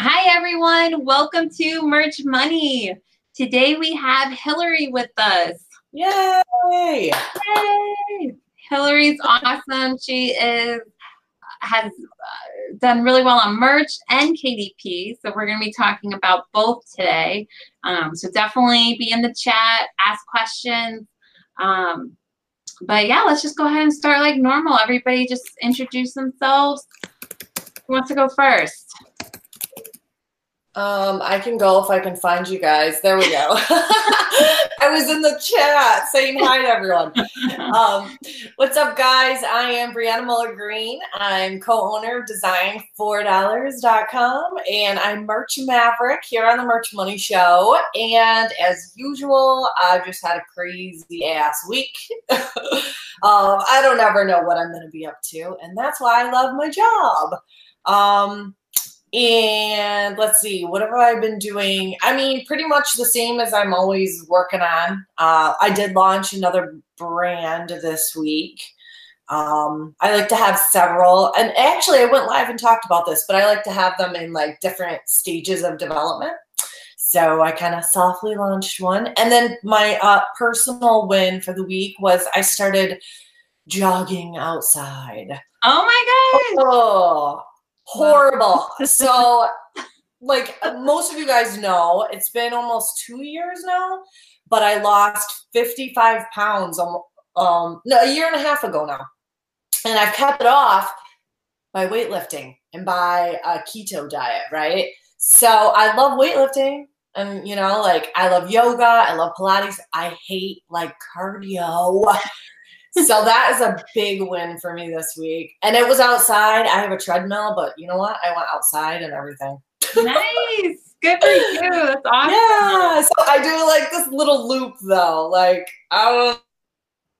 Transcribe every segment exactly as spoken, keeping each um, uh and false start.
Hi everyone, welcome to Merch Money. Today we have Hillary with us. Yay! Yay! Hillary's awesome. She is has done really well on merch and K D P, so we're going to be talking about both today. Um, so definitely be in the chat, ask questions. Um, but yeah, let's just go ahead and start like normal. Everybody just introduce themselves. Who wants to go first? Um, I can go if I can find you guys. There we go. I was in the chat saying hi to everyone. Um, what's up, guys? I am Brianna Muller-Green. I'm co-owner of design four dollars.com, and I'm Merch Maverick here on the Merch Money Show. And as usual, I just had a crazy ass week. um, I don't ever know what I'm going to be up to, and that's why I love my job. Um, And let's see, what have I been doing? I mean, pretty much the same as I'm always working on. Uh, I did launch another brand this week. Um, I like to have several, and actually I went live and talked about this, but I like to have them in like different stages of development. So I kind of softly launched one. And then my uh, personal win for the week was I started jogging outside. Oh my God. Oh. Horrible. So like most of you guys know, it's been almost two years now, but I lost fifty-five pounds um, no, a year and a half ago now. And I've kept it off by weightlifting and by a keto diet, right? So I love weightlifting and, you know, like I love yoga. I love Pilates. I hate like cardio. So that is a big win for me this week. And it was outside. I have a treadmill, but you know what? I went outside and everything. Nice. Good for you. That's awesome. Yeah. So I do like this little loop though. Like I don't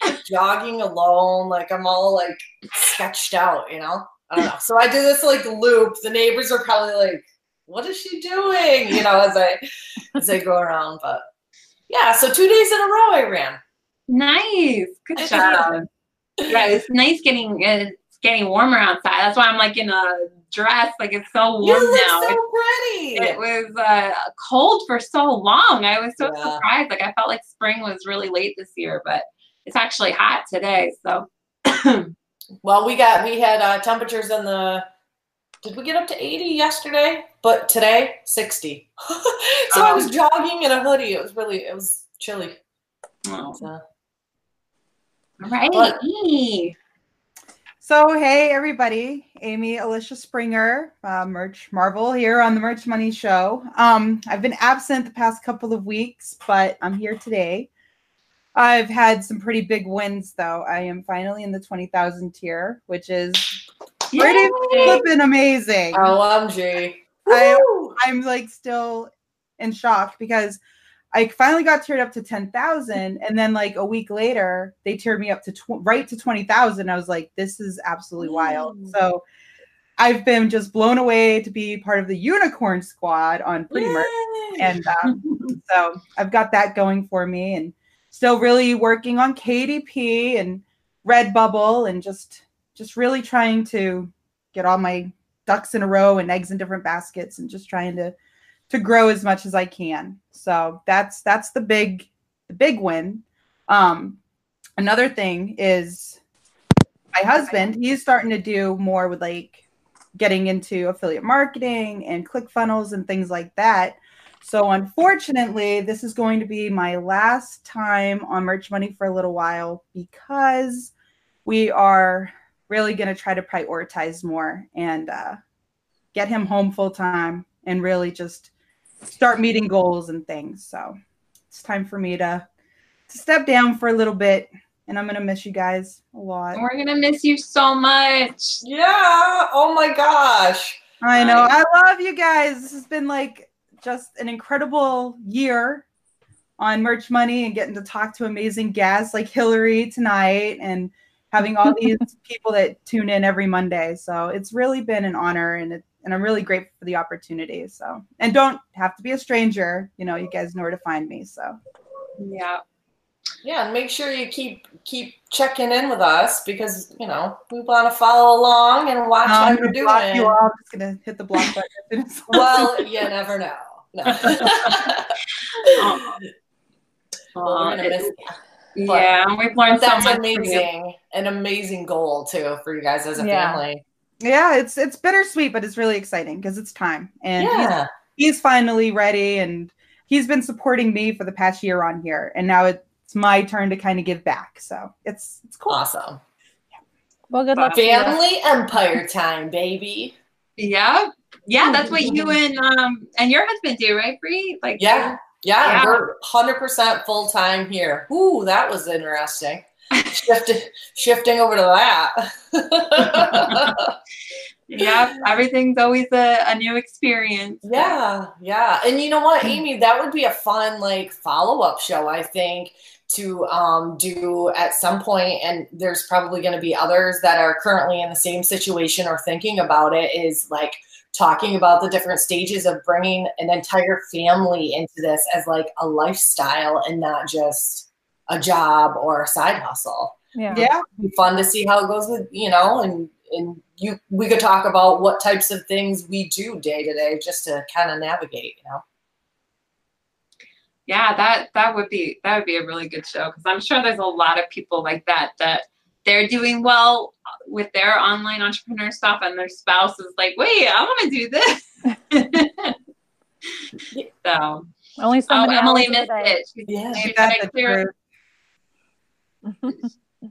know, jogging alone. Like I'm all like sketched out, you know? I don't know. So I do this like loop. The neighbors are probably like, what is she doing? You know, as I, as I go around. But yeah, so two days in a row I ran. Nice. Good job. Yeah, it's nice getting it's getting warmer outside. That's why I'm like in a dress. Like it's so warm you look now. So it, pretty. It was uh, cold for so long. I was so yeah. surprised. Like I felt like spring was really late this year, but it's actually hot today. So well, we got we had uh, temperatures in the. Did we get up to eighty yesterday? But today sixty. So um, I was jogging in a hoodie. It was really it was chilly. Oh. So. All right. So, hey, everybody. Amy Alicia Springer, uh, Merch Marvel here on the Merch Money Show. Um, I've been absent the past couple of weeks, but I'm here today. I've had some pretty big wins, though. I am finally in the twenty thousand tier, which is pretty flipping amazing. O M G. I, I'm, like, still in shock because I finally got tiered up to ten thousand, and then like a week later, they tiered me up to right to twenty thousand. I was like, this is absolutely wild. Mm. So I've been just blown away to be part of the unicorn squad on Pretty Merch. And um, so I've got that going for me and still really working on K D P and Redbubble and just, just really trying to get all my ducks in a row and eggs in different baskets and just trying to to grow as much as I can. So that's, that's the big, the big win. Um, another thing is my husband, he's starting to do more with like getting into affiliate marketing and ClickFunnels and things like that. So unfortunately, this is going to be my last time on Merch Money for a little while because we are really going to try to prioritize more and uh, get him home full time and really just start meeting goals and things. So it's time for me to, to step down for a little bit, and I'm going to miss you guys a lot. We're going to miss you so much. Yeah. Oh my gosh. I know. I love you guys. This has been like just an incredible year on Merch Money and getting to talk to amazing guests like Hillary tonight and having all these people that tune in every Monday. So it's really been an honor, and it's, And I'm really grateful for the opportunity. So, and don't have to be a stranger. You know, you guys know where to find me. So, yeah. Yeah, and make sure you keep keep checking in with us, because you know we want to follow along and watch um, how you're doing. You all. I'm just gonna hit the block button. Well, you never know. No. um, well, we're miss you. Yeah, but we've learned that's so much. Amazing, an amazing goal too for you guys as a yeah. family. Yeah, it's it's bittersweet, but it's really exciting because it's time, and yeah. he's, he's finally ready, and he's been supporting me for the past year on here, and now it. It's my turn to kind of give back, so it's it's cool. Awesome. Yeah. Well, good luck. Family empire time, baby. Yeah, yeah. That's what you and um and your husband do, right, Bree? Like, yeah, yeah. yeah. We're one hundred percent full time here. Ooh, that was interesting. Shifting, shifting over to that. Yeah, everything's always a, a new experience. Yeah, yeah. And you know what, Amy, that would be a fun like follow-up show, I think, to um, do at some point. And there's probably going to be others that are currently in the same situation or thinking about it, is like talking about the different stages of bringing an entire family into this as like a lifestyle and not just a job or a side hustle. Yeah. Yeah. It'd be fun to see how it goes with, you know, and and you, we could talk about what types of things we do day to day just to kind of navigate, you know? Yeah, that, that would be, that would be a really good show. Cause I'm sure there's a lot of people like that, that they're doing well with their online entrepreneur stuff, and their spouse is like, wait, I want to do this. So only some oh, Emily missed it. She's, yeah, she got it clear.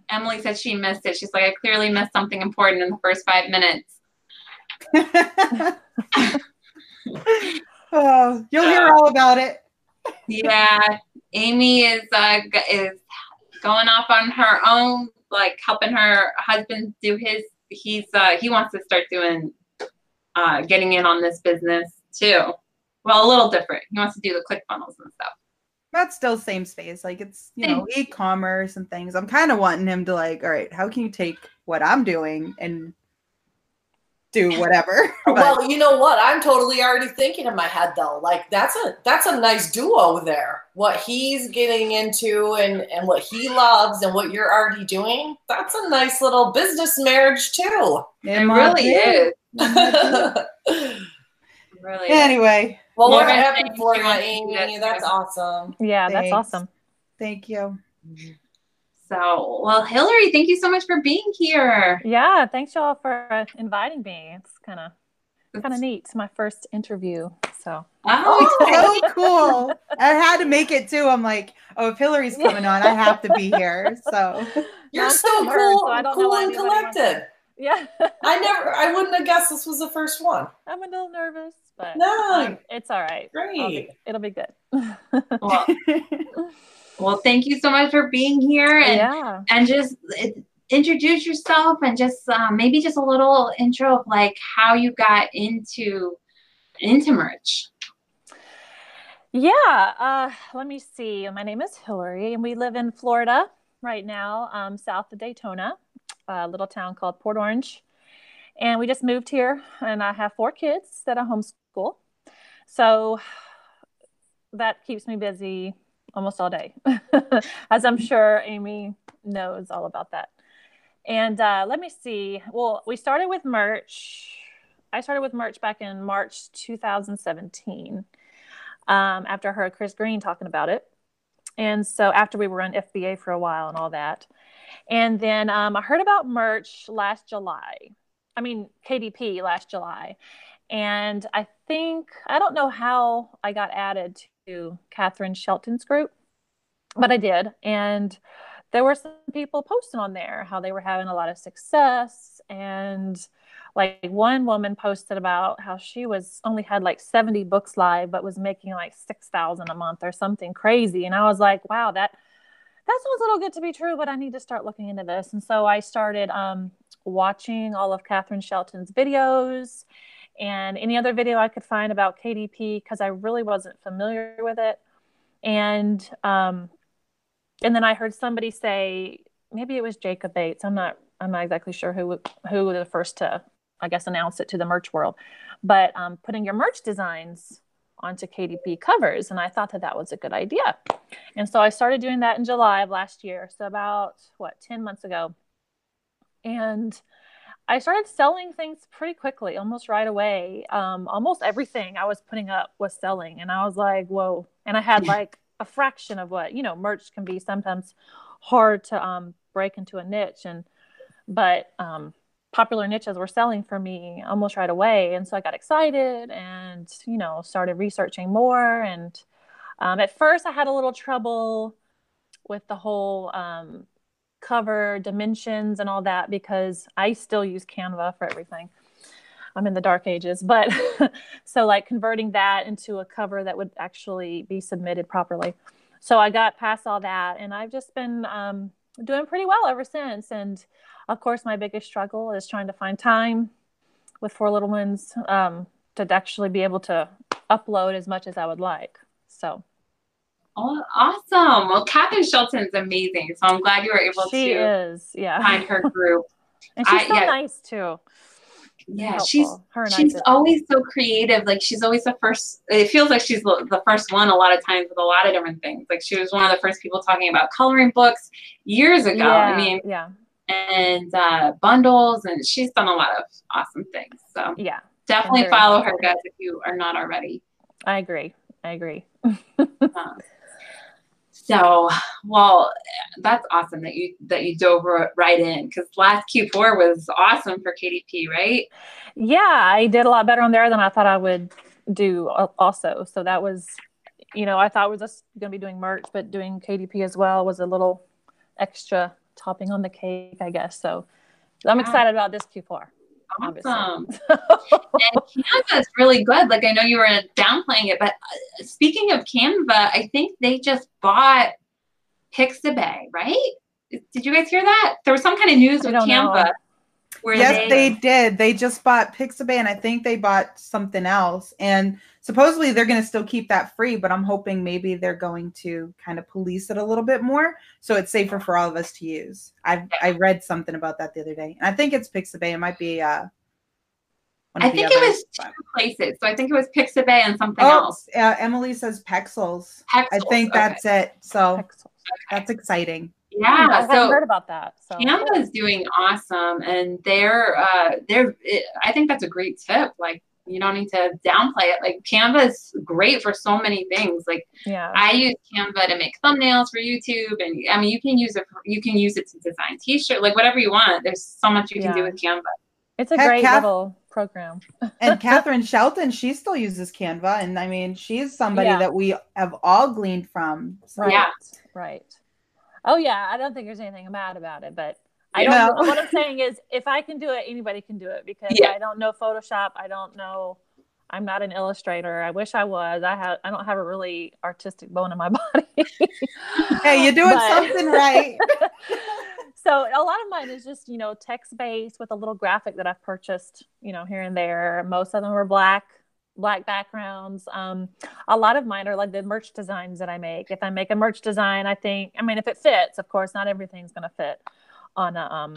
Emily said she missed it. She's like, I clearly missed something important in the first five minutes. Oh, you'll hear all about it. Yeah, Amy is uh, is going off on her own, like helping her husband do his. He's uh, he wants to start doing, uh, getting in on this business too. Well, a little different. He wants to do the ClickFunnels and stuff. That's still same space. Like it's, you know, e-commerce and things. I'm kind of wanting him to like, all right, how can you take what I'm doing and do whatever? Well, you know what? I'm totally already thinking in my head though. Like that's a, that's a nice duo there. What he's getting into and, and what he loves and what you're already doing. That's a nice little business marriage too. It, it really is. is. Really anyway. Well, we're happy for you, Amy. That's awesome. Yeah, Thanks. that's awesome. Thank you. So, well, Hillary, thank you so much for being here. Yeah, thanks y'all for inviting me. It's kind of kind of neat. It's my first interview. So. Oh, so cool. I had to make it too. I'm like, oh, if Hillary's coming on, I have to be here. So. You're so cool, so cool and collected. Yeah. I never, I wouldn't have guessed this was the first one. I'm a little nervous, but no, um, it's all right. Great. Be, it'll be good. Well, well, thank you so much for being here, and yeah. and just introduce yourself, and just um, maybe just a little intro of like how you got into, into merch. Yeah. Uh, let me see. My name is Hillary, and we live in Florida right now, um, south of Daytona. A little town called Port Orange, and we just moved here, and I have four kids that I homeschool, so that keeps me busy almost all day, as I'm sure Amy knows all about that. And uh, let me see. Well, we started with merch. I started with merch back in March two thousand seventeen um, after I heard Chris Green talking about it, and so after we were on F B A for a while and all that. And then um, I heard about merch last July. I mean, K D P last July. And I think, I don't know how I got added to Catherine Shelton's group, but I did. And there were some people posting on there how they were having a lot of success. And like one woman posted about how she was only had like seventy books live, but was making like six thousand a month or something crazy. And I was like, wow, that... that sounds a little good to be true, but I need to start looking into this. And so I started um, watching all of Catherine Shelton's videos and any other video I could find about K D P, because I really wasn't familiar with it. And um, and then I heard somebody say, maybe it was Jacob Bates. I'm not I'm not exactly sure who who was the first to, I guess, announce it to the merch world. But um, putting your merch designs onto K D P covers. And I thought that that was a good idea. And so I started doing that in July of last year. So about what, ten months ago. And I started selling things pretty quickly, almost right away. Um, almost everything I was putting up was selling. And I was like, whoa. And I had like a fraction of what, you know, merch can be sometimes hard to um, break into a niche. And, but um, popular niches were selling for me almost right away. And so I got excited and, you know, started researching more. And um, at first I had a little trouble with the whole um, cover dimensions and all that, because I still use Canva for everything. I'm in the dark ages, but so like converting that into a cover that would actually be submitted properly. So I got past all that, and I've just been um, doing pretty well ever since. And of course, my biggest struggle is trying to find time with four little ones um, to actually be able to upload as much as I would like. So. Oh, awesome. Well, Catherine Shelton is amazing. So I'm glad you were able she to is, yeah. find her group. And she's I, so yeah. nice too. Yeah, helpful. she's Her she's I always so creative. Like, she's always the first. It feels like she's the first one a lot of times with a lot of different things. Like, she was one of the first people talking about coloring books years ago. Yeah, I mean, yeah, and uh, bundles, and she's done a lot of awesome things. So yeah, definitely follow her, guys, if you are not already. I agree. I agree. um, So, well, that's awesome that you that you dove right in, because last Q four was awesome for K D P, right? Yeah, I did a lot better on there than I thought I would do also. So that was, you know, I thought I was just going to be doing merch, but doing K D P as well was a little extra topping on the cake, I guess. So I'm wow. excited about this Q four. Awesome. And Canva's really good. Like, I know you were downplaying it, but speaking of Canva, I think they just bought Pixabay, right? Did you guys hear that? There was some kind of news with Canva. Where yes, they... they did. They just bought Pixabay, and I think they bought something else. And supposedly they're going to still keep that free, but I'm hoping maybe they're going to kind of police it a little bit more so it's safer for all of us to use. I I read something about that the other day. And I think it's Pixabay. It might be uh, one I of think the it others, was but... two places. So I think it was Pixabay and something oh, else. Uh, Emily says Pexels. Pexels. I think that's okay. it. So okay. that's exciting. Yeah, I haven't so heard about that. So Canva is doing awesome, and they're uh, they're. It, I think that's a great tip. Like, you don't need to downplay it. Like, Canva is great for so many things. Like, yeah. I use Canva to make thumbnails for YouTube, and I mean, you can use it. For, you can use it to design T-shirt, like whatever you want. There's so much you yeah. can do with Canva. It's a Heck, great Kath- little program. And Catherine Shelton, she still uses Canva, and I mean, she's somebody yeah. that we have all gleaned from. So. Right. Yeah. Right. Oh, yeah. I don't think there's anything mad about it, but I don't know. What I'm saying is, if I can do it, anybody can do it, because yeah. I don't know Photoshop. I don't know. I'm not an illustrator. I wish I was. I have. I don't have a really artistic bone in my body. Hey, you're doing but, something right. So a lot of mine is just, you know, text-based with a little graphic that I've purchased, you know, here and there. Most of them were black. black backgrounds. Um, a lot of mine are like the merch designs that I make. If I make a merch design, I think, I mean, if it fits, of course, not everything's going to fit on a, um,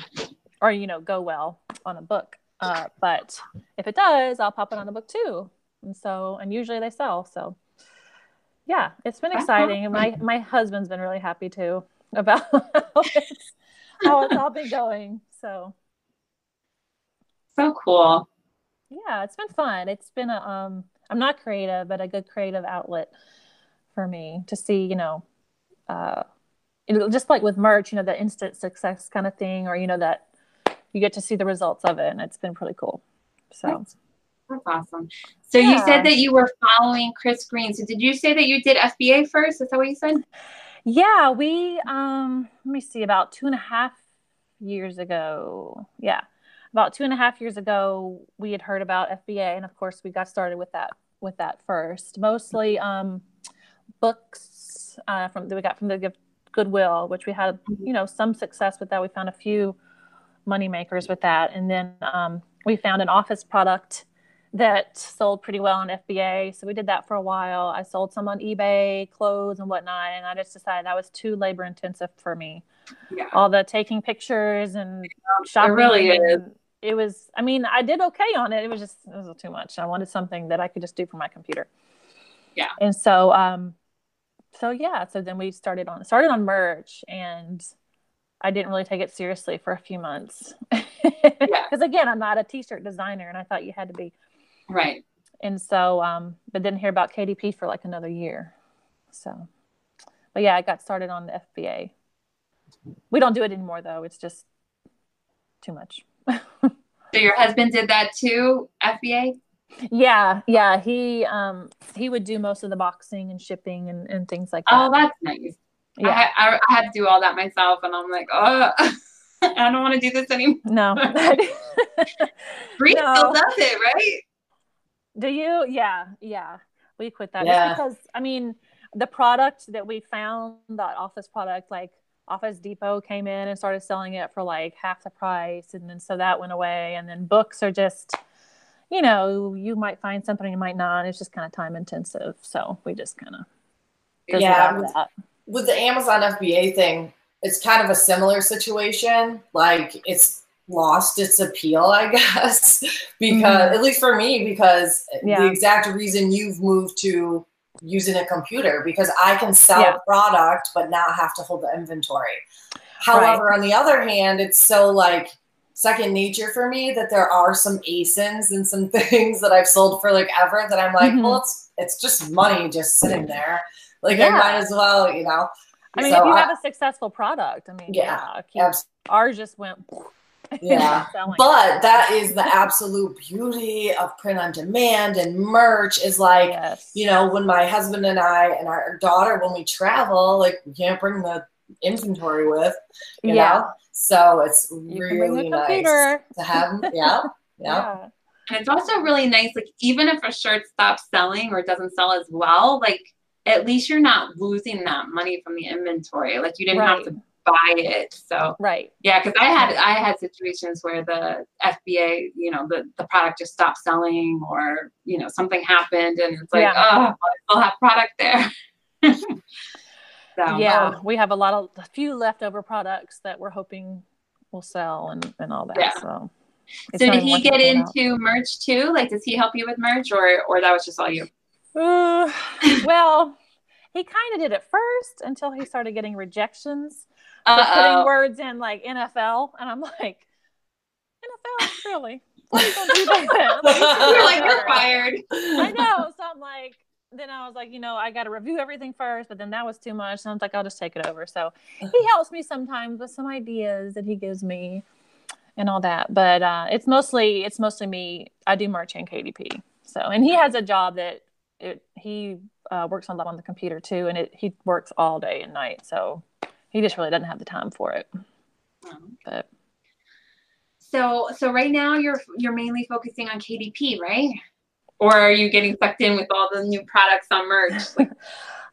or, you know, go well on a book. Uh, but if it does, I'll pop it on a book too. And so, and usually they sell. So yeah, it's been exciting. And my, my husband's been really happy too about how it's, how it's all been going. So. So cool. Yeah, it's been fun. It's been a, um, I'm not creative, but a good creative outlet for me to see, you know, uh, it, just like with merch, you know, the instant success kind of thing, or, you know, that you get to see the results of it. And it's been pretty cool. So that's, that's awesome. So yeah. You said that you were following Chris Green. So did you say that you did F B A first? Is that what you said? Yeah, we, um, let me see, about two and a half years ago. Yeah. About two and a half years ago, we had heard about F B A, and of course, we got started with that with that first. Mostly um, books uh, from that we got from the Goodwill, which we had, you know, some success with that. We found a few money makers with that, and then um, we found an office product that sold pretty well on F B A. So we did that for a while. I sold some on eBay, clothes and whatnot, and I just decided that was too labor intensive for me. Yeah. All the taking pictures and shopping. It really is. It was, I mean, I did okay on it. It was just, it was too much. I wanted something that I could just do from my computer. Yeah. And so, um, so yeah, so then we started on, started on merch, and I didn't really take it seriously for a few months because yeah. again, I'm not a t-shirt designer, and I thought you had to be. Right. And so, um, but didn't hear about K D P for like another year. So, but yeah, I got started on the F B A. We don't do it anymore though. It's just too much. So your husband did that too, F B A? Yeah. Yeah. He, um, he would do most of the boxing and shipping and, and things like that. Oh, that's nice. Yeah. I, I, I had to do all that myself, and I'm like, oh, I don't want to do this anymore. No. Bree no. still does it, right? Do you? Yeah. Yeah. We quit that yeah. just because, I mean, the product that we found, that office product, like Office Depot came in and started selling it for like half the price. And then, so that went away. And then books are just, you know, you might find something, you might not. It's just kind of time intensive. So we just kind of, yeah. With, that. With the Amazon F B A thing, it's kind of a similar situation. Like it's lost its appeal, I guess, because mm-hmm. at least for me, because yeah. the exact reason you've moved to using a computer, because I can sell yeah. a product but not have to hold the inventory. However, right. on the other hand, it's so like second nature for me that there are some A S I Ns and some things that I've sold for like ever that I'm like, mm-hmm. well, it's it's just money just sitting there. Like yeah. I might as well, you know. I mean, so if you I, have a successful product, I mean, yeah, yeah keep, ours just went. Yeah, but that is the absolute beauty of print on demand and merch is like, yes. you know, when my husband and I and our daughter, when we travel, like we can't bring the inventory with, you yeah. know, so it's you really nice to have. Yeah, yeah. yeah. And it's also really nice. Like even if a shirt stops selling or doesn't sell as well, like at least you're not losing that money from the inventory. Like you didn't right. have to buy it. So right. yeah, because I had I had situations where the F B A, you know, the, the product just stopped selling, or you know, something happened and it's like, yeah. oh, I still have product there. so, yeah, um, we have a lot of a few leftover products that we're hoping will sell and, and all that. Yeah. So So did he get into out. merch too? Like does he help you with merch, or or that was just all you? Uh, well, he kind of did at first until he started getting rejections. Putting words in like N F L, and I'm like, N F L, really? Please don't do that. Like, you're like, you're fired. I know. So I'm like, then I was like, you know, I got to review everything first, but then that was too much. So I'm like, I'll just take it over. So he helps me sometimes with some ideas that he gives me and all that. But uh, it's mostly, it's mostly me. I do merch and K D P. So, and he has a job that it, he uh, works on on the computer too. And it, he works all day and night. So he just really doesn't have the time for it. But so, so right now you're, you're mainly focusing on K D P, right? Or are you getting sucked in with all the new products on merch? Like,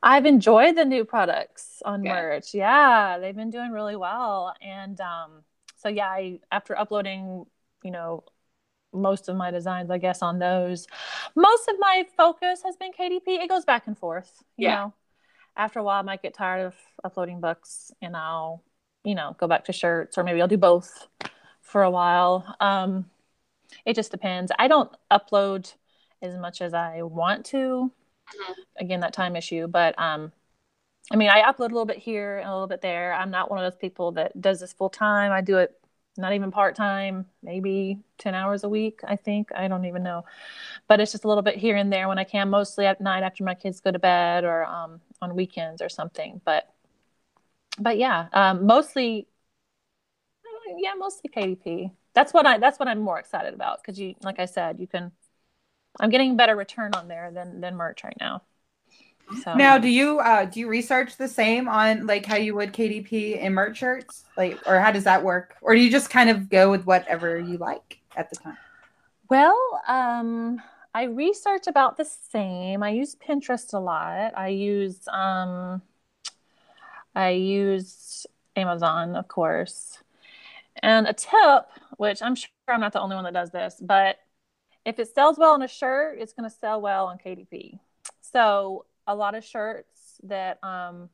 I've enjoyed the new products on yeah. merch. Yeah. They've been doing really well. And, um, so yeah, I, after uploading, you know, most of my designs, I guess, on those, most of my focus has been K D P. It goes back and forth, you yeah. know. After a while, I might get tired of uploading books, and I'll, you know, go back to shirts, or maybe I'll do both for a while. Um, it just depends. I don't upload as much as I want to. Again, that time issue. But, um, I mean, I upload a little bit here and a little bit there. I'm not one of those people that does this full time. I do it not even part time, maybe ten hours a week, I think. I don't even know. But it's just a little bit here and there when I can, mostly at night after my kids go to bed, or um, on weekends or something. But, but yeah, um, mostly, yeah, mostly K D P. That's what I, that's what I'm more excited about. 'Cause you, like I said, you can, I'm getting better return on there than, than merch right now. So now, do you, uh, do you research the same on like how you would K D P and merch shirts? Like, or how does that work? Or do you just kind of go with whatever you like at the time? Well, um, I research about the same. I use Pinterest a lot. I use um, I use Amazon, of course. And a tip, which I'm sure I'm not the only one that does this, but if it sells well on a shirt, it's going to sell well on K D P. So a lot of shirts that um,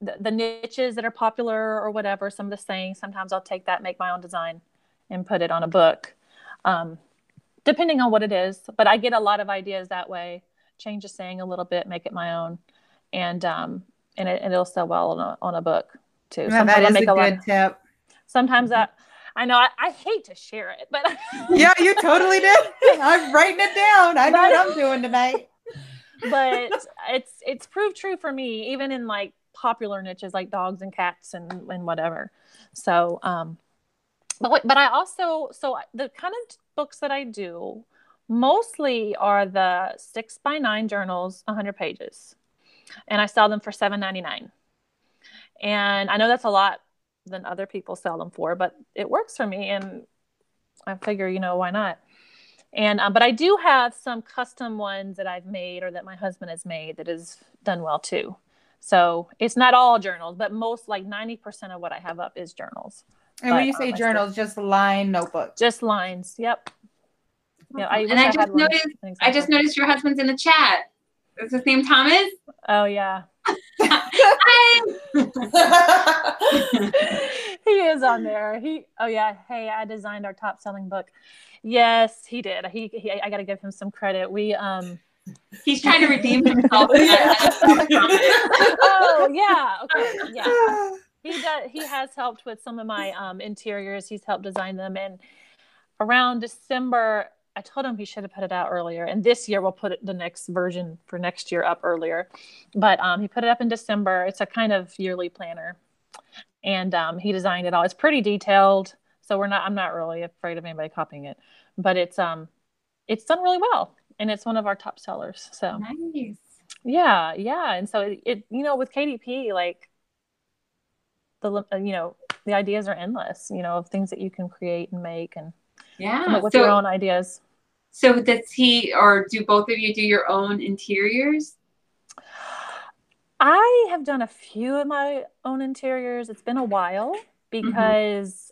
the, the niches that are popular or whatever, some of the sayings, sometimes I'll take that, make my own design, and put it on a book. Um, depending on what it is, but I get a lot of ideas that way. change a saying a little bit, make it my own, and um, and, it, and it'll sell well on a on a book too. Yeah, sometimes that is I make a, a good lot, tip. Sometimes I, I know I, I hate to share it, but yeah, you totally did. I'm writing it down. I know but, what I'm doing tonight. But it's it's proved true for me, even in like popular niches like dogs and cats and and whatever. So, um, but but I also so the kind of books that I do mostly are the six by nine journals, one hundred pages, and I sell them for seven ninety-nine. And I know that's a lot than other people sell them for, but it works for me, and I figure, you know, why not? And um, but I do have some custom ones that I've made or that my husband has made that is done well too. So it's not all journals, but most, like ninety percent of what I have up is journals. And but, when you say um, journals, just line notebooks, just lines. Yep. Yeah, I, and I, I just noticed. I just noticed your husband's in the chat. Is his name Thomas? Oh yeah. He is on there. He. Oh yeah. Hey, I designed our top-selling book. Yes, he did. He. he I got to give him some credit. We. Um. He's trying to redeem himself. Oh yeah. Okay. Yeah. He does. He has helped with some of my um interiors. He's helped design them, and around December, I told him he should have put it out earlier. And this year we'll put it, the next version for next year up earlier. But um, he put it up in December. It's a kind of yearly planner, and um, he designed it all. It's pretty detailed, so we're not. I'm not really afraid of anybody copying it. But it's um, it's done really well, and it's one of our top sellers. So nice. Yeah, yeah. And so it, it you know, with K D P, like the you know the ideas are endless. You know, of things that you can create and make and. Yeah. With so, your own ideas. So does he, or do both of you do your own interiors? I have done a few of my own interiors. It's been a while because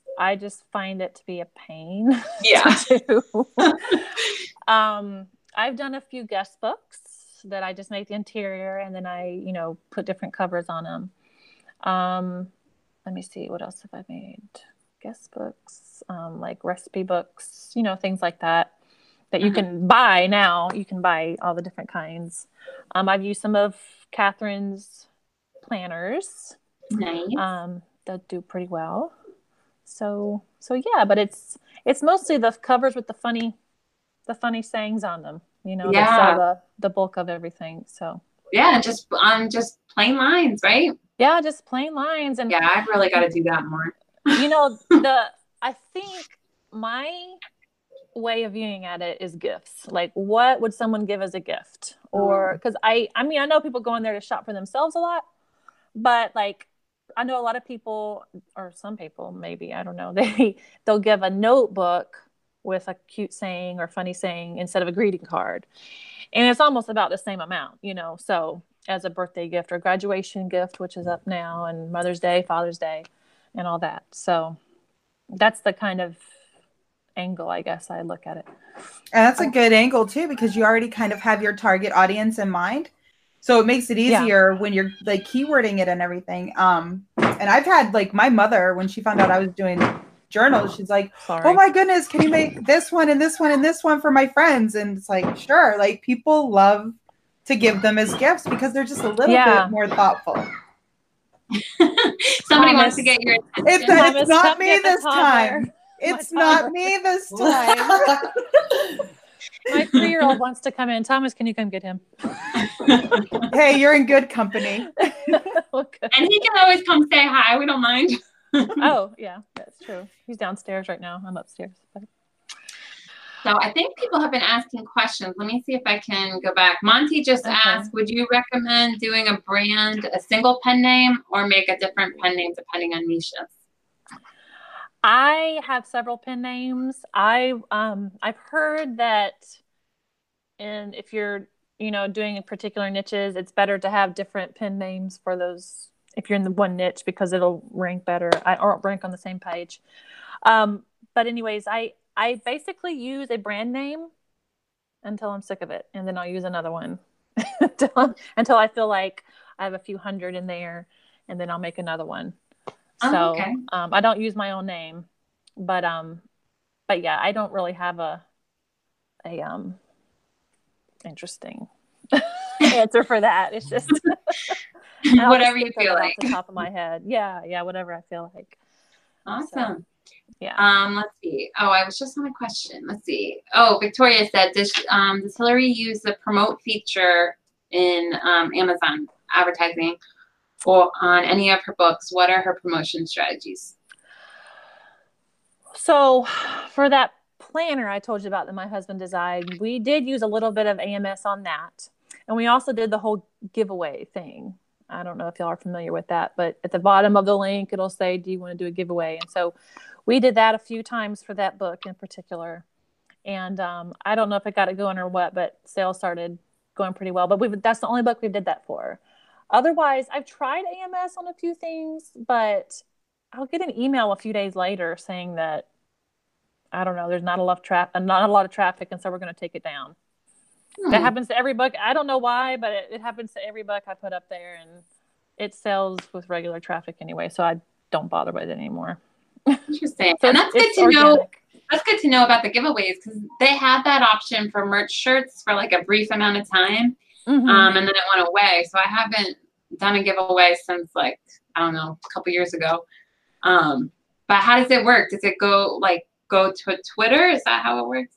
mm-hmm. I just find it to be a pain. Yeah. to do. um, I've done a few guest books that I just make the interior and then I, you know, put different covers on them. Um, let me see. What else have I made? Guest books, um, like recipe books, you know, things like that, that you can buy now. You can buy all the different kinds. Um, I've used some of Catherine's planners. Nice. Um, that do pretty well. So, so yeah, but it's, it's mostly the covers with the funny, the funny sayings on them, you know, yeah. That's all the, the bulk of everything. So yeah, just, um, just plain lines, right? Yeah. Just plain lines. And yeah, I've really got to do that more. You know, the I think my way of viewing at it is gifts. Like, what would someone give as a gift? Or because I, I mean, I know people go in there to shop for themselves a lot, but like, I know a lot of people, or some people, maybe I don't know, they they'll give a notebook with a cute saying or funny saying instead of a greeting card, and it's almost about the same amount, you know. So as a birthday gift or graduation gift, which is up now, and Mother's Day, Father's Day. And all that. So that's the kind of angle, I guess, I look at it. And that's a good angle too, because you already kind of have your target audience in mind. So it makes it easier yeah. when you're like keywording it and everything. Um, and I've had like my mother, when she found out I was doing journals, she's like, Sorry. oh my goodness, can you make this one and this one and this one for my friends? And it's like, sure. Like people love to give them as gifts because they're just a little yeah. bit more thoughtful. Somebody Thomas. wants to get your attention. It's, Thomas, it's not me this time. It's not me this time. My three-year-old wants to come in. Thomas, can you come get him? Hey, you're in good company. Okay. And he can always come say hi. We don't mind. Oh, yeah, that's true. He's downstairs right now. I'm upstairs. But... So I think people have been asking questions. Let me see if I can go back. Monty just okay. asked, would you recommend doing a brand, a single pen name, or make a different pen name depending on niches? I have several pen names. I, um, I've heard that and if you're, you know, doing in particular niches, it's better to have different pen names for those if you're in the one niche because it'll rank better I, or rank on the same page. Um, but anyways, I... I basically use a brand name until I'm sick of it. And then I'll use another one until, until I feel like I have a few hundred in there and then I'll make another one. Oh, so okay. um, I don't use my own name, but, um, but yeah, I don't really have a, a, um, interesting answer for that. It's just whatever you feel like. Off the top of my head. Yeah. Yeah. Whatever I feel like. Awesome. So, yeah. Um, let's see. Oh, I was just on a question. Let's see. Oh, Victoria said, does, um, does Hillary use the promote feature in um, Amazon advertising or on any of her books? What are her promotion strategies? So for that planner I told you about that my husband designed, we did use a little bit of A M S on that. And we also did the whole giveaway thing. I don't know if y'all are familiar with that, but at the bottom of the link, it'll say, do you want to do a giveaway? And so we did that a few times for that book in particular. And um, I don't know if it got it going or what, but sales started going pretty well. But we've, that's the only book we did that for. Otherwise, I've tried A M S on a few things, but I'll get an email a few days later saying that, I don't know, there's not a lot of, tra- not a lot of traffic, and so we're going to take it down. Hmm. That happens to every book. I don't know why, but it, it happens to every book I put up there, and it sells with regular traffic anyway, so I don't bother with it anymore. Interesting. So and that's good to organic. know. That's good to know about the giveaways, because they had that option for merch shirts for like a brief amount of time, mm-hmm. um, and then it went away. So I haven't done a giveaway since like, I don't know, a couple years ago. Um, but how does it work? Does it go like go to Twitter? Is that how it works?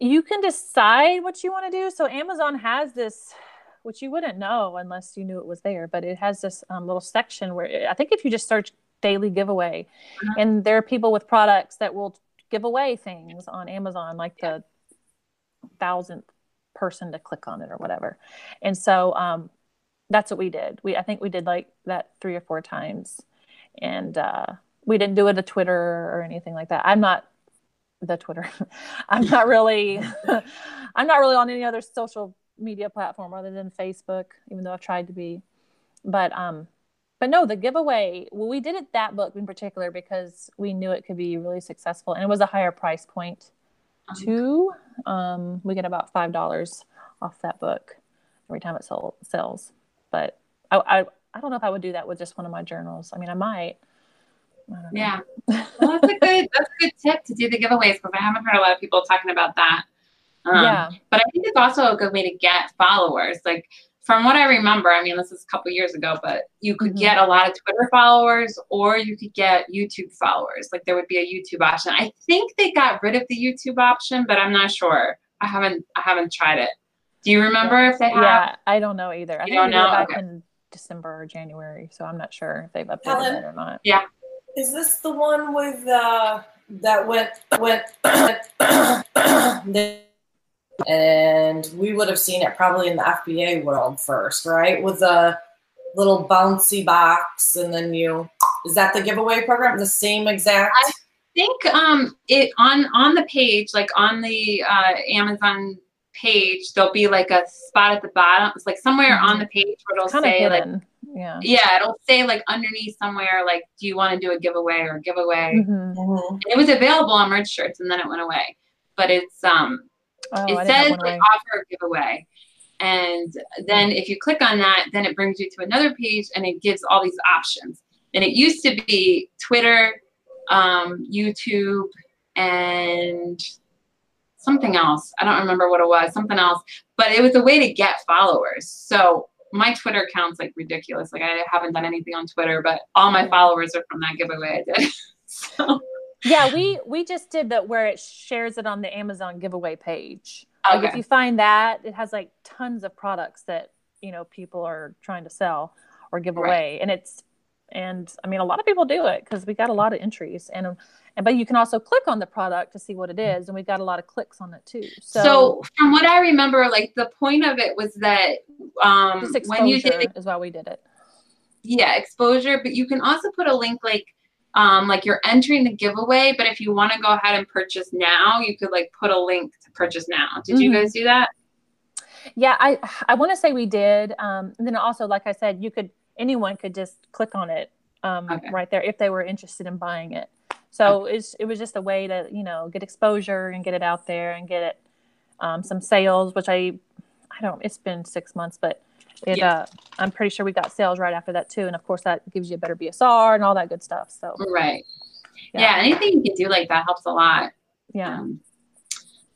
You can decide what you want to do. So Amazon has this, which you wouldn't know unless you knew it was there, but it has this um, little section where it, I think if you just search daily giveaway, uh-huh. and there are people with products that will give away things on Amazon, like the thousandth person to click on it or whatever. And so um, that's what we did. We I think we did like that three or four times. And uh, we didn't do it to Twitter or anything like that. I'm not the Twitter. I'm not really, I'm not really on any other social media platform other than Facebook, even though I've tried to be, but, um, but no, the giveaway, well, we did it, that book in particular, because we knew it could be really successful, and it was a higher price point too. Um, we get about five dollars off that book every time it sold, sells, but I, I, I don't know if I would do that with just one of my journals. I mean, I might. I don't know. Yeah. Well, that's a good that's a good tip to do the giveaways, because I haven't heard a lot of people talking about that. Um, yeah. But I think it's also a good way to get followers. Like, from what I remember, I mean, this is a couple years ago, but you could mm-hmm. get a lot of Twitter followers, or you could get YouTube followers. Like, there would be a YouTube option. I think they got rid of the YouTube option, but I'm not sure. I haven't I haven't tried it. Do you remember yeah. if they have? Yeah, I don't know either. I you think don't know? Back okay. in December or January, so I'm not sure if they've updated Helen, it or not. Yeah. Is this the one with uh, that went went and we would have seen it probably in the F B A world first, right? With a little bouncy box, and then you is that the giveaway program? The same exact. I think um, it on on the page, like on the uh, Amazon page, there'll be like a spot at the bottom. It's like somewhere on the page where it'll say hidden. like. Yeah. Yeah, it'll say like underneath somewhere, like, do you want to do a giveaway or a giveaway? Mm-hmm. Mm-hmm. It was available on merch shirts, and then it went away. But it's um, oh, it I says like away. offer a giveaway, and then if you click on that, then it brings you to another page, and it gives all these options. And it used to be Twitter, um, YouTube, and something else. I don't remember what it was. Something else, but it was a way to get followers. So. My Twitter account's like ridiculous. Like, I haven't done anything on Twitter, but all my followers are from that giveaway I did. So. Yeah, we we just did that where it shares it on the Amazon giveaway page. Okay. Like, if you find that, it has like tons of products that, you know, people are trying to sell or give right. away. And it's, and I mean, a lot of people do it because we got a lot of entries. And And, but you can also click on the product to see what it is. And we've got a lot of clicks on it too. So, so from what I remember, like the point of it was that um, when you did it is why we did it. Yeah. Exposure. But you can also put a link, like, um, like you're entering the giveaway, but if you want to go ahead and purchase now, you could like put a link to purchase now. Did mm-hmm. you guys do that? Yeah. I, I want to say we did. Um, and then also, like I said, you could, anyone could just click on it um, okay. right there if they were interested in buying it. So it's, it was just a way to, you know, get exposure and get it out there and get it um, some sales, which I, I don't, it's been six months, but it, yeah. uh, I'm pretty sure we got sales right after that too. And of course that gives you a better B S R and all that good stuff. So, right. Yeah. yeah anything you can do like that helps a lot. Yeah. Um,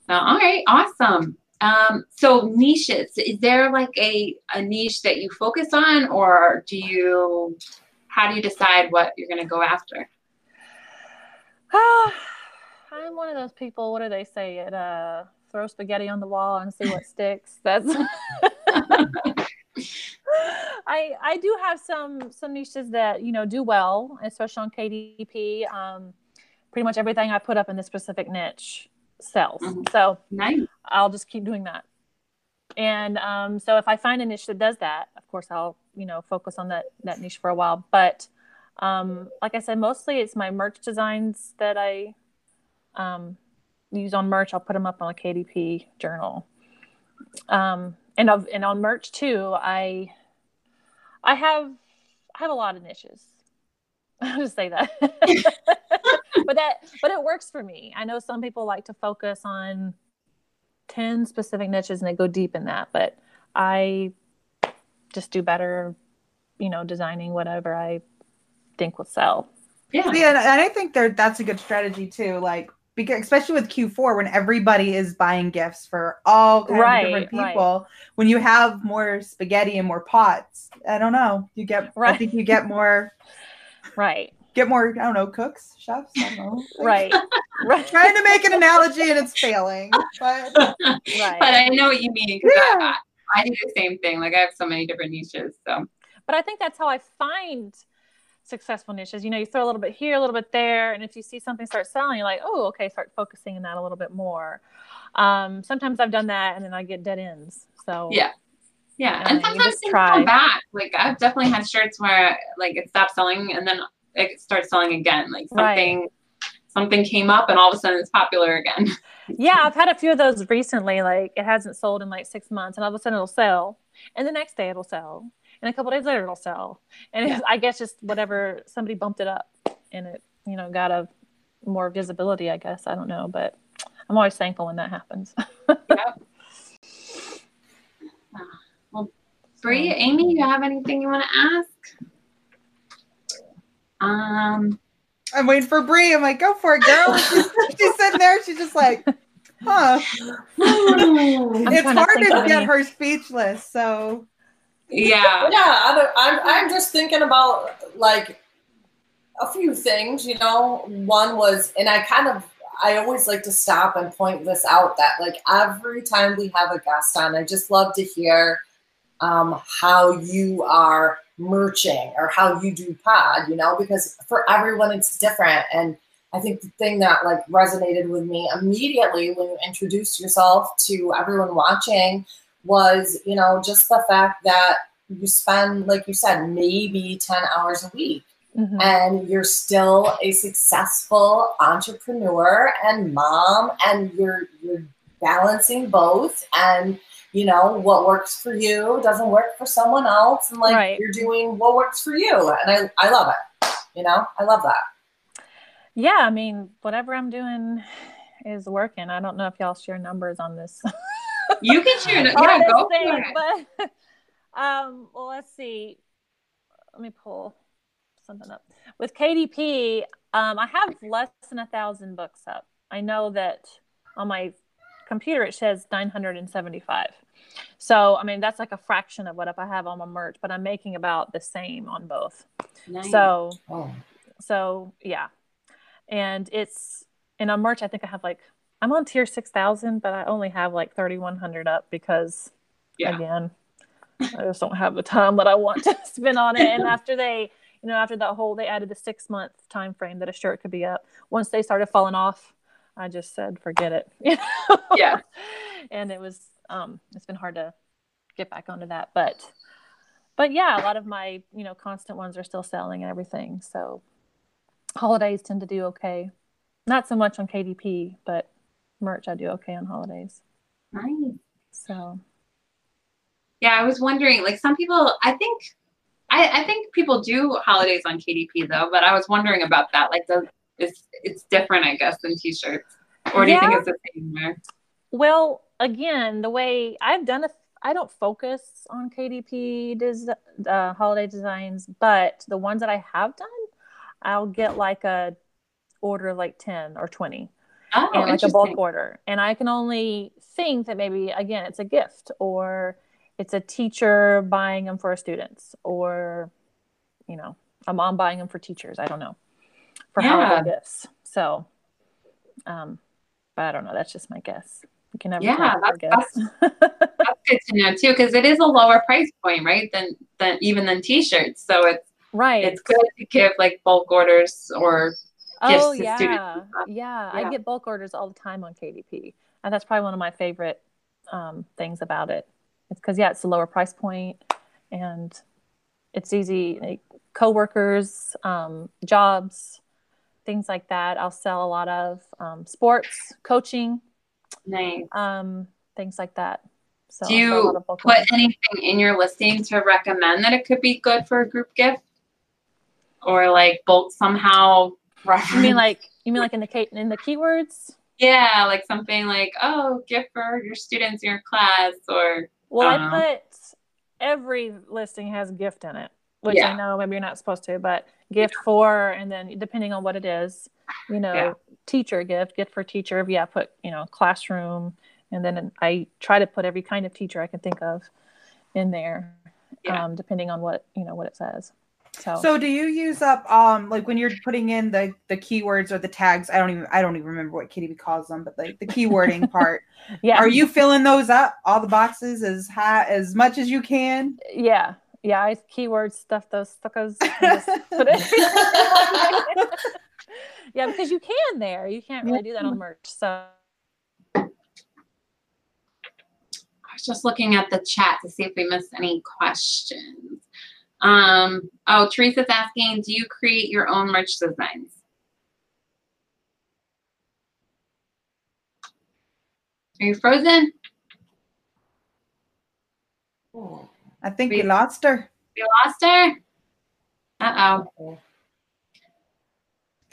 so, all right. Awesome. Um, so niches, is there like a, a niche that you focus on, or do you, how do you decide what you're going to go after? Oh, I'm one of those people, what do they say? It, uh, throw spaghetti on the wall and see what sticks. That's, I, I do have some, some niches that, you know, do well, especially on K D P. Um, pretty much everything I put up in this specific niche sells. Mm-hmm. So nice. I'll just keep doing that. And, um, so if I find a niche that does that, of course I'll, you know, focus on that, that niche for a while. But, um, like I said, mostly it's my merch designs that I, um, use on merch. I'll put them up on a K D P journal. Um, and of, and on merch too, I, I have, I have a lot of niches. I'll just say that, but that, but it works for me. I know some people like to focus on ten specific niches and they go deep in that, but I just do better, you know, designing whatever I think will sell. Yeah. Yeah, and I think there, that's a good strategy too. Like, because especially with Q four, when everybody is buying gifts for all kinds right, of different people, right. when you have more spaghetti and more pots, I don't know, you get, right. I think you get more, right. Get more, I don't know, cooks, chefs, I don't know. Right. right. Trying to make an analogy and it's failing. But, right. but I know what you mean. Because yeah. I, I do the same thing. Like I have so many different niches. So, but I think that's how I find successful niches. You know, you throw a little bit here, a little bit there. And if you see something start selling, you're like, oh, okay, start focusing on that a little bit more. Um, sometimes I've done that and then I get dead ends. So yeah. Yeah. You know, and sometimes things come back. Like I've definitely had shirts where like it stopped selling and then it starts selling again. Like something, right. something came up and all of a sudden it's popular again. Yeah. I've had a few of those recently. Like it hasn't sold in like six months and all of a sudden it'll sell. And the next day it'll sell. And a couple of days later it'll sell. And yeah. it's, I guess just whatever, somebody bumped it up and it, you know, got a more visibility, I guess. I don't know, but I'm always thankful when that happens. yeah. Well, Bree, Amy, you have anything you want to ask? Um, I'm waiting for Bree. I'm like, go for it, girl. she's, she's sitting there. She's just like, huh. It's hard to, to get her speechless. So yeah, yeah. I I'm, I'm just thinking about like a few things. You know, one was, and I kind of, I always like to stop and point this out that like every time we have a guest on, I just love to hear um, how you are merching or how you do pod, you know, because for everyone it's different. And I think the thing that like resonated with me immediately when you introduced yourself to everyone watching was, you know, just the fact that you spend, like you said, maybe ten hours a week mm-hmm. and you're still a successful entrepreneur and mom, and you're, you're balancing both. And you know, what works for you doesn't work for someone else. And like right. you're doing what works for you. And I, I love it. You know, I love that. Yeah. I mean, whatever I'm doing is working. I don't know if y'all share numbers on this. You can share. No, yeah, go thing, for it. But, um, well, let's see. Let me pull something up. With K D P, um, I have less than a thousand books up. I know that on my computer it says nine hundred seventy-five, so I mean that's like a fraction of what I have on my merch, but I'm making about the same on both. Nice. so oh. so yeah, and it's, and on merch I think I have like, I'm on tier six thousand, but I only have like thirty-one hundred up because yeah. again I just don't have the time that I want to spend on it. And after they, you know, after that whole, they added the six month time frame that a shirt could be up, once they started falling off I just said, forget it. You know? Yeah. And it was, um, it's been hard to get back onto that, but, but yeah, a lot of my, you know, constant ones are still selling and everything. So holidays tend to do okay. Not so much on K D P, but merch, I do okay on holidays. Nice. So. Yeah. I was wondering, like some people, I think, I, I think people do holidays on K D P though, but I was wondering about that. Like the, It's, it's different, I guess, than T-shirts. Or do yeah. you think it's the same there? Well, again, the way I've done it, I don't focus on K D P des- uh, holiday designs, but the ones that I have done, I'll get like a order of like ten or twenty. oh, and like a bulk order. And I can only think that maybe, again, it's a gift, or it's a teacher buying them for students, or, you know, a mom buying them for teachers. I don't know, for yeah. holiday gifts. So, um, but I don't know. That's just my guess. You can never yeah, that's, that's, that's good to know too, because it is a lower price point, right? Than than even than t-shirts. So it's right. It's good to give like bulk orders or gifts oh, to yeah. students. Yeah, yeah. I get bulk orders all the time on K D P, and that's probably one of my favorite um, things about it. It's because yeah, it's a lower price point, and it's easy. Like, coworkers, um, jobs, things like that. I'll sell a lot of um, sports, coaching. Nice. Um, things like that. So do you put anything in your listing to recommend that it could be good for a group gift, or like bulk somehow? Reference? You mean like you mean like in the in the keywords? Yeah, like something like, oh, gift for your students in your class, or well, I, I put every listing has gift in it, which yeah. I know maybe you're not supposed to, but gift yeah. for, and then depending on what it is, you know. Yeah. Teacher gift, gift for teacher. Yeah, put, you know, classroom. And then I try to put every kind of teacher I can think of in there, yeah. um, depending on what, you know, what it says. So, so do you use up, um, like when you're putting in the, the keywords or the tags, I don't even, I don't even remember what K D P calls them, but like the keywording part. Yeah. Are you filling those up, all the boxes as high, as much as you can? Yeah. Yeah. I keyword stuff, those stuckos. Yeah, because you can there. You can't really do that on merch. So I was just looking at the chat to see if we missed any questions. Um, oh, Teresa's asking, do you create your own merch designs? Are you frozen? Ooh, I think we, we lost her. We lost her? Uh-oh.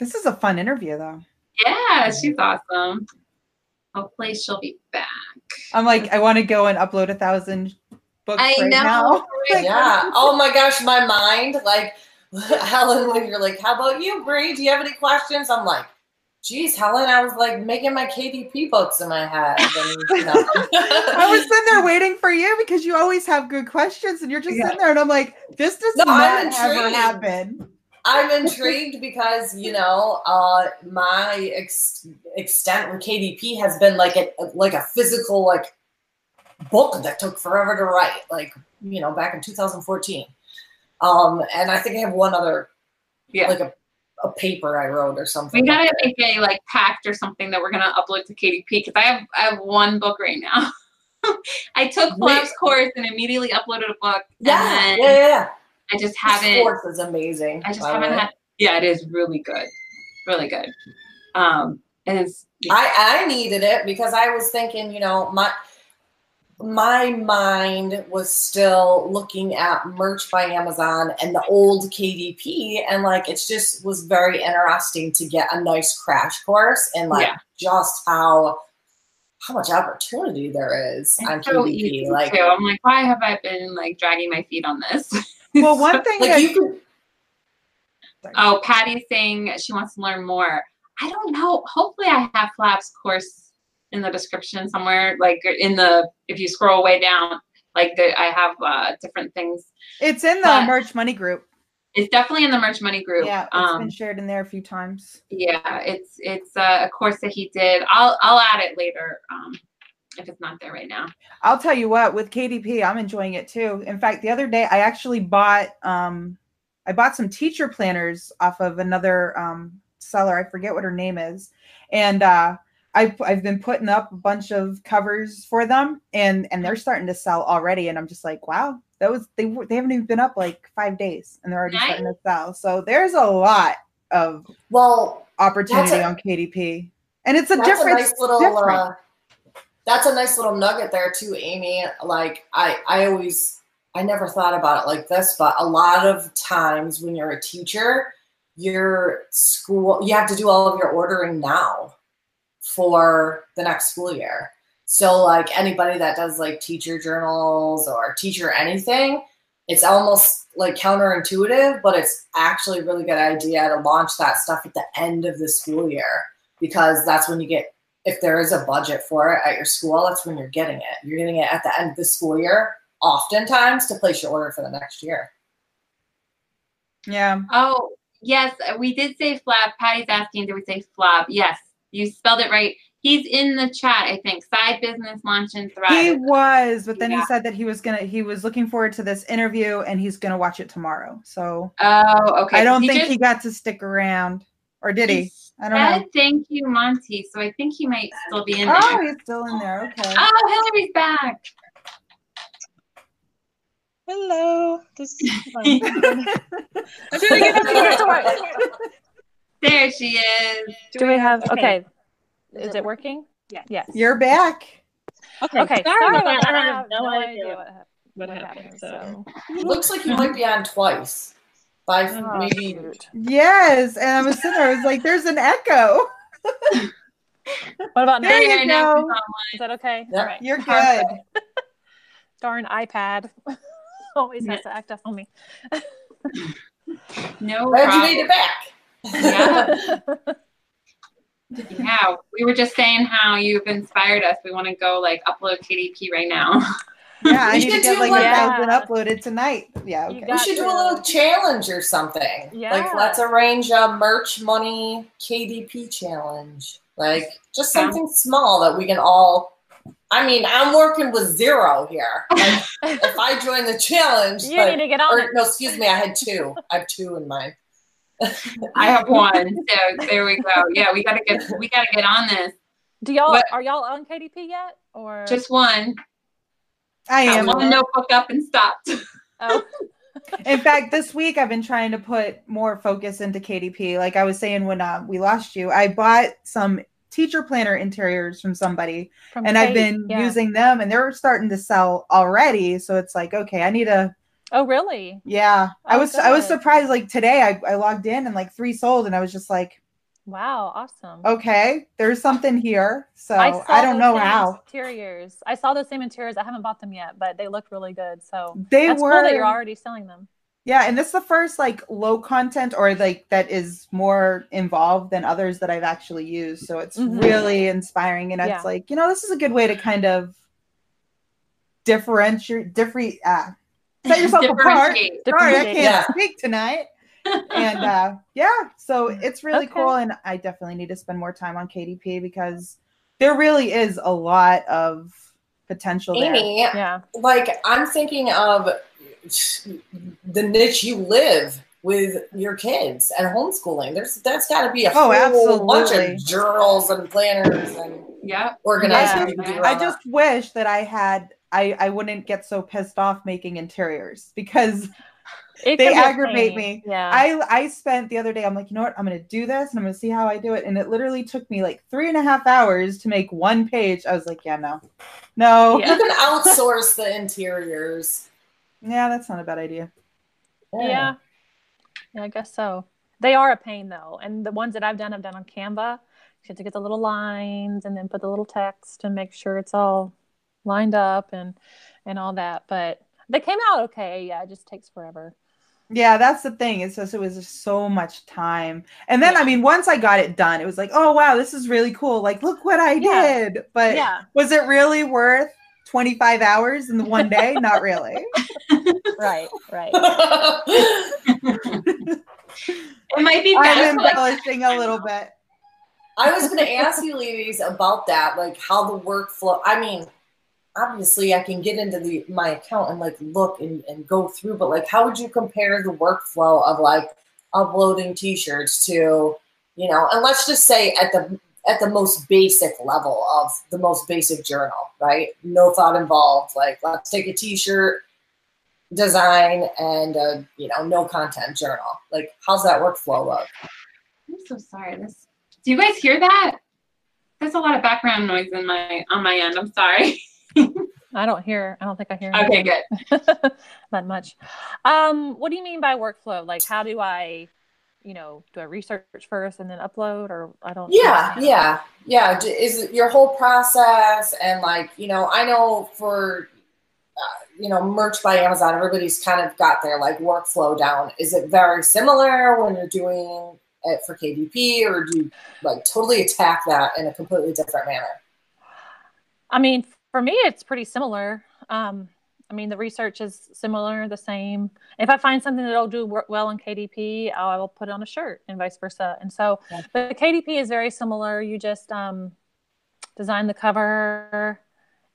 This is a fun interview, though. Yeah, she's awesome. Hopefully, she'll be back. I'm like, I want to go and upload a thousand books I right know. now. Right? Yeah. Oh my gosh, my mind. Like, Helen, you're like, how about you, Bree? Do you have any questions? I'm like, geez, Helen, I was like making my K D P books in my head. And, you know. I was sitting there waiting for you because you always have good questions, and you're just yeah. sitting there, and I'm like, this does no, not ever happen. I'm intrigued because, you know, uh, my ex extent with K D P has been like a, like a physical, like, book that took forever to write, like, you know, back in two thousand fourteen. Um, and I think I have one other, yeah. like a, a paper I wrote or something. We got to make a, like, pact or something that we're going to upload to K D P, because I have, I have one book right now. I took Flor's course and immediately uploaded a book. Yeah, and then yeah, yeah, yeah. I just haven't. This course is amazing. I just haven't way. had. Yeah, it is really good, really good. Um, and it's. Yeah. I I needed it because I was thinking, you know, my my mind was still looking at Merch by Amazon and the old K D P, and like it's just was very interesting to get a nice crash course and like yeah. just how how much opportunity there is it's on so K D P. Easy like too. I'm like, why have I been like dragging my feet on this? Well, one thing like that you can, oh, Patty's saying she wants to learn more. I don't know. Hopefully I have Flap's course in the description somewhere, like in the, if you scroll way down, like the, I have uh, different things. It's in the but Merch Money group. It's definitely in the Merch Money group. Yeah, it's um, been shared in there a few times. Yeah, it's it's uh, a course that he did. I'll, I'll add it later. Um, if it's not there right now. I'll tell you what, with K D P, I'm enjoying it too. In fact, the other day I actually bought, um, I bought some teacher planners off of another um, seller. I forget what her name is. And uh, I've, I've been putting up a bunch of covers for them, and, and they're starting to sell already. And I'm just like, wow, that was, they, they haven't even been up like five days and they're already nice. starting to sell. So there's a lot of well opportunity a, on K D P, and it's a different, nice little, different. Uh, That's a nice little nugget there too, Amy. Like I, I always, I never thought about it like this, but a lot of times when you're a teacher, your school, you have to do all of your ordering now for the next school year. So like anybody that does like teacher journals or teacher anything, it's almost like counterintuitive, but it's actually a really good idea to launch that stuff at the end of the school year. because that's when you get, if there is a budget for it at your school, that's when you're getting it. You're getting it at the end of the school year, oftentimes, to place your order for the next year. Yeah. Oh, yes. We did say flap. Patty's asking, did we say flop? Yes. You spelled it right. He's in the chat, I think. Side business, launch, and thrive. He was, but then yeah. he said that he was gonna. He was looking forward to this interview, and he's gonna watch it tomorrow. So, oh, okay. I don't he think just, he got to stick around, or did he? he? I don't said, know. Thank you, Monty. So I think he might still be in there. Oh, he's still in there. Okay. Oh, Hillary's back. Hello. This is fun. I'm trying to get this door. There she is. Do, Do we, we have? have okay. okay. Is it working? Yes. Yes. You're back. Okay. Okay. Sorry, Sorry I, I have no, no idea, idea what, what, what happened. So. It looks like you might be on twice. Five, oh, maybe. Shoot. Yes. And I was sitting there. I was like, "There's an echo." What about now? There you go. Is that okay? Yep. All right. You're good. Darn iPad. Always has to act up on me. No. Glad you made it back. Yeah. Yeah, we were just saying how you've inspired us. We want to go like upload K D P right now. Yeah, I need to get like a thousand uploaded tonight. Yeah, okay. We should do a little challenge or something. Yeah, like let's arrange a Merch Money K D P challenge. Like just something yeah. small that we can all. I mean, I'm working with zero here. Like, if I join the challenge, you but, need to get on. Or, no, excuse me, I had two. I have two in mind. I have one. So there we go. Yeah, we gotta get we gotta get on this. Do y'all what, are y'all on K D P yet? Or just one? I am. Got one notebook up and stopped. Oh. In fact, this week I've been trying to put more focus into K D P. Like I was saying when uh, we lost you, I bought some teacher planner interiors from somebody, from and Kate, I've been yeah. using them, and they're starting to sell already. So it's like, okay, I need a. Oh really? Yeah, oh, I was good. I was surprised. Like today, I, I logged in and like three sold, and I was just like, "Wow, awesome!" Okay, there's something here. So I, I don't know how interiors. I saw those same interiors. I haven't bought them yet, but they look really good. So they that's were. Cool that you're already selling them. Yeah, and this is the first like low content or like that is more involved than others that I've actually used. So it's mm-hmm. really inspiring, and yeah. it's like you know this is a good way to kind of differentiate different. Uh, Set yourself apart. Sorry, I can't yeah. speak tonight. And uh, yeah, so it's really okay. cool. And I definitely need to spend more time on K D P because there really is a lot of potential Amy, there. Yeah. Like I'm thinking of the niche you live with your kids and homeschooling. There's that's got to be a oh, whole absolutely. bunch of journals and planners and yeah, organizers. Yeah. I just wish that I had. I, I wouldn't get so pissed off making interiors because it they aggravate me. Yeah. I, I spent the other day, I'm like, you know what? I'm going to do this and I'm going to see how I do it. And it literally took me like three and a half hours to make one page. I was like, yeah, no, no. Yeah. You can outsource the interiors. Yeah, that's not a bad idea. Yeah. yeah. Yeah, I guess so. They are a pain though. And the ones that I've done, I've done on Canva. You have to get the little lines and then put the little text and make sure it's all lined up and and all that, but they came out okay. Yeah, it just takes forever. Yeah, that's the thing. It's just it was just so much time. And then yeah. I mean, once I got it done, it was like, oh wow, this is really cool. Like, look what I yeah. did. But yeah. was it really worth twenty-five hours in the one day? Not really. Right, right. It might be bad. I'm embellishing a little bit. I was gonna ask you ladies about that, like how the workflow I mean obviously I can get into the my account and like look and, and go through, but like how would you compare the workflow of like uploading t-shirts to, you know, and let's just say at the at the most basic level of the most basic journal, right? No thought involved. Like let's take a t-shirt design and a, you know, no content journal. Like how's that workflow look? I'm so sorry. This do you guys hear that? There's a lot of background noise in my on my end. I'm sorry. I don't hear. I don't think I hear. Anything. Okay, good. Not much. Um, what do you mean by workflow? Like, how do I, you know, do I research first and then upload, or I don't? Yeah, yeah, yeah. Is it your whole process and like, you know, I know for, uh, you know, merch by Amazon, everybody's kind of got their like workflow down. Is it very similar when you're doing at, for K D P, or do you like totally attack that in a completely different manner? I mean, for me, it's pretty similar. Um, I mean, the research is similar, the same. If I find something that'll do work well in K D P, I'll put it on a shirt and vice versa. And so, yeah. But the K D P is very similar. You just um, design the cover,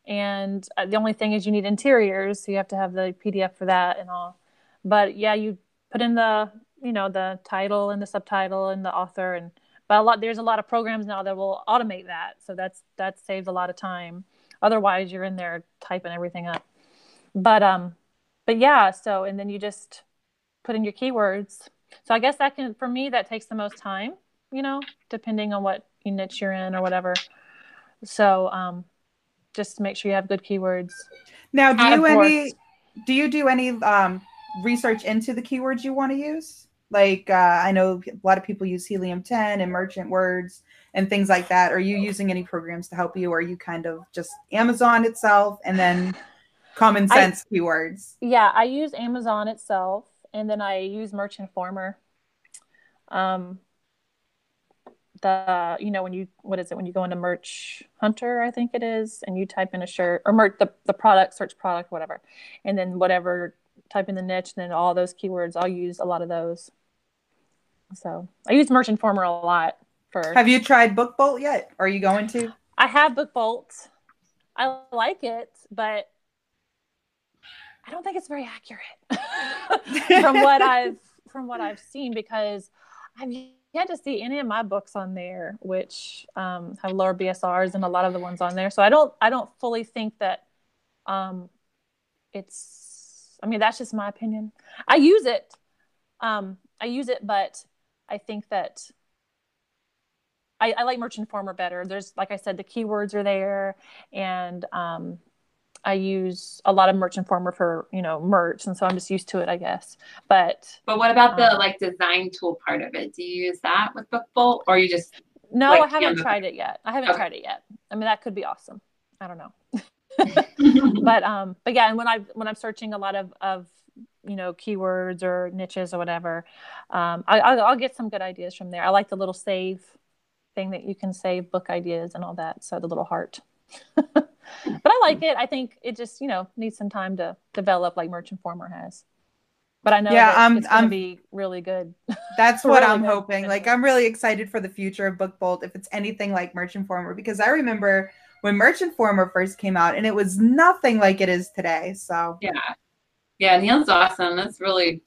and the only thing is you need interiors. So you have to have the P D F for that and all. But yeah, you put in the, you know, the title and the subtitle and the author, and but a lot, there's a lot of programs now that will automate that. So that's, that saves a lot of time. Otherwise you're in there typing everything up. But, um, but yeah, so, and then you just put in your keywords. So I guess that can, for me, that takes the most time, you know, depending on what niche you're in or whatever. So, um, just make sure you have good keywords. Now, do you any, do you do any, um, research into the keywords you want to use? Like, uh, I know a lot of people use Helium ten and merchant words and things like that. Are you using any programs to help you? Or are you kind of just Amazon itself and then common sense I, keywords? Yeah, I use Amazon itself, and then I use Merch Informer. Um, the you know when you what is it when you go into Merch Hunter, I think it is, and you type in a shirt or merch the the product search product whatever, and then whatever type in the niche, and then all those keywords. I'll use a lot of those. So I use Merch Informer a lot. For have you tried Book Bolt yet? Are you going to? I have Book Bolt. I like it, but I don't think it's very accurate from what I've from what I've seen, because I've yet to see any of my books on there, which um, have lower B S Rs than a lot of the ones on there. So I don't I don't fully think that um, it's. I mean, that's just my opinion. I use it, um, I use it, but I think that I, I like Merch Informer better. There's, like I said, the keywords are there, and. Um, I use a lot of Merch Informer for, you know, merch. And so I'm just used to it, I guess. But but what about um, the like design tool part of it? Do you use that with Book Bolt, or you just? No, like, I haven't tried it yet. I haven't okay. tried it yet. I mean, that could be awesome. I don't know. but um, but yeah, and when I when I'm searching a lot of of you know keywords or niches or whatever, um, I I'll, I'll get some good ideas from there. I like the little save thing that you can save book ideas and all that. So the little heart. But I like it. I think it just, you know, needs some time to develop, like Merch Informer has. But I know yeah, I'm, it's going to be really good. That's what really I'm good. hoping. Like, I'm really excited for the future of Book Bolt if it's anything like Merch Informer, because I remember when Merch Informer first came out and it was nothing like it is today. So yeah. Yeah, Neil's awesome. That's really,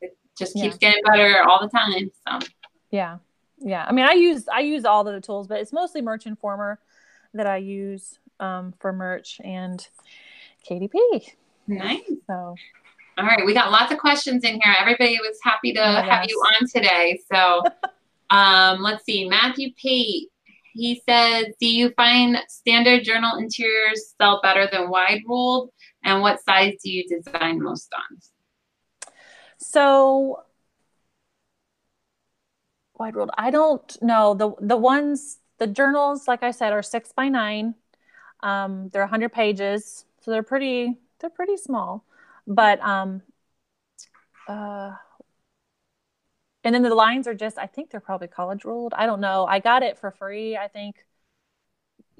it just keeps yeah. getting better all the time. So yeah. Yeah. I mean, I use, I use all of the tools, but it's mostly Merch Informer that I use um, for merch and K D P. Nice. So, all right, we got lots of questions in here. Everybody was happy to oh have you on today. So, um, let's see. Matthew Pate, he says, "Do you find standard journal interiors sell better than wide ruled? And what size do you design most on?" So, wide ruled. I don't know the the ones. The journals, like I said, are six by nine. Um, they're one hundred pages, so they're pretty. They're pretty small, but um, uh, and then the lines are just. I think they're probably college ruled. I don't know. I got it for free. I think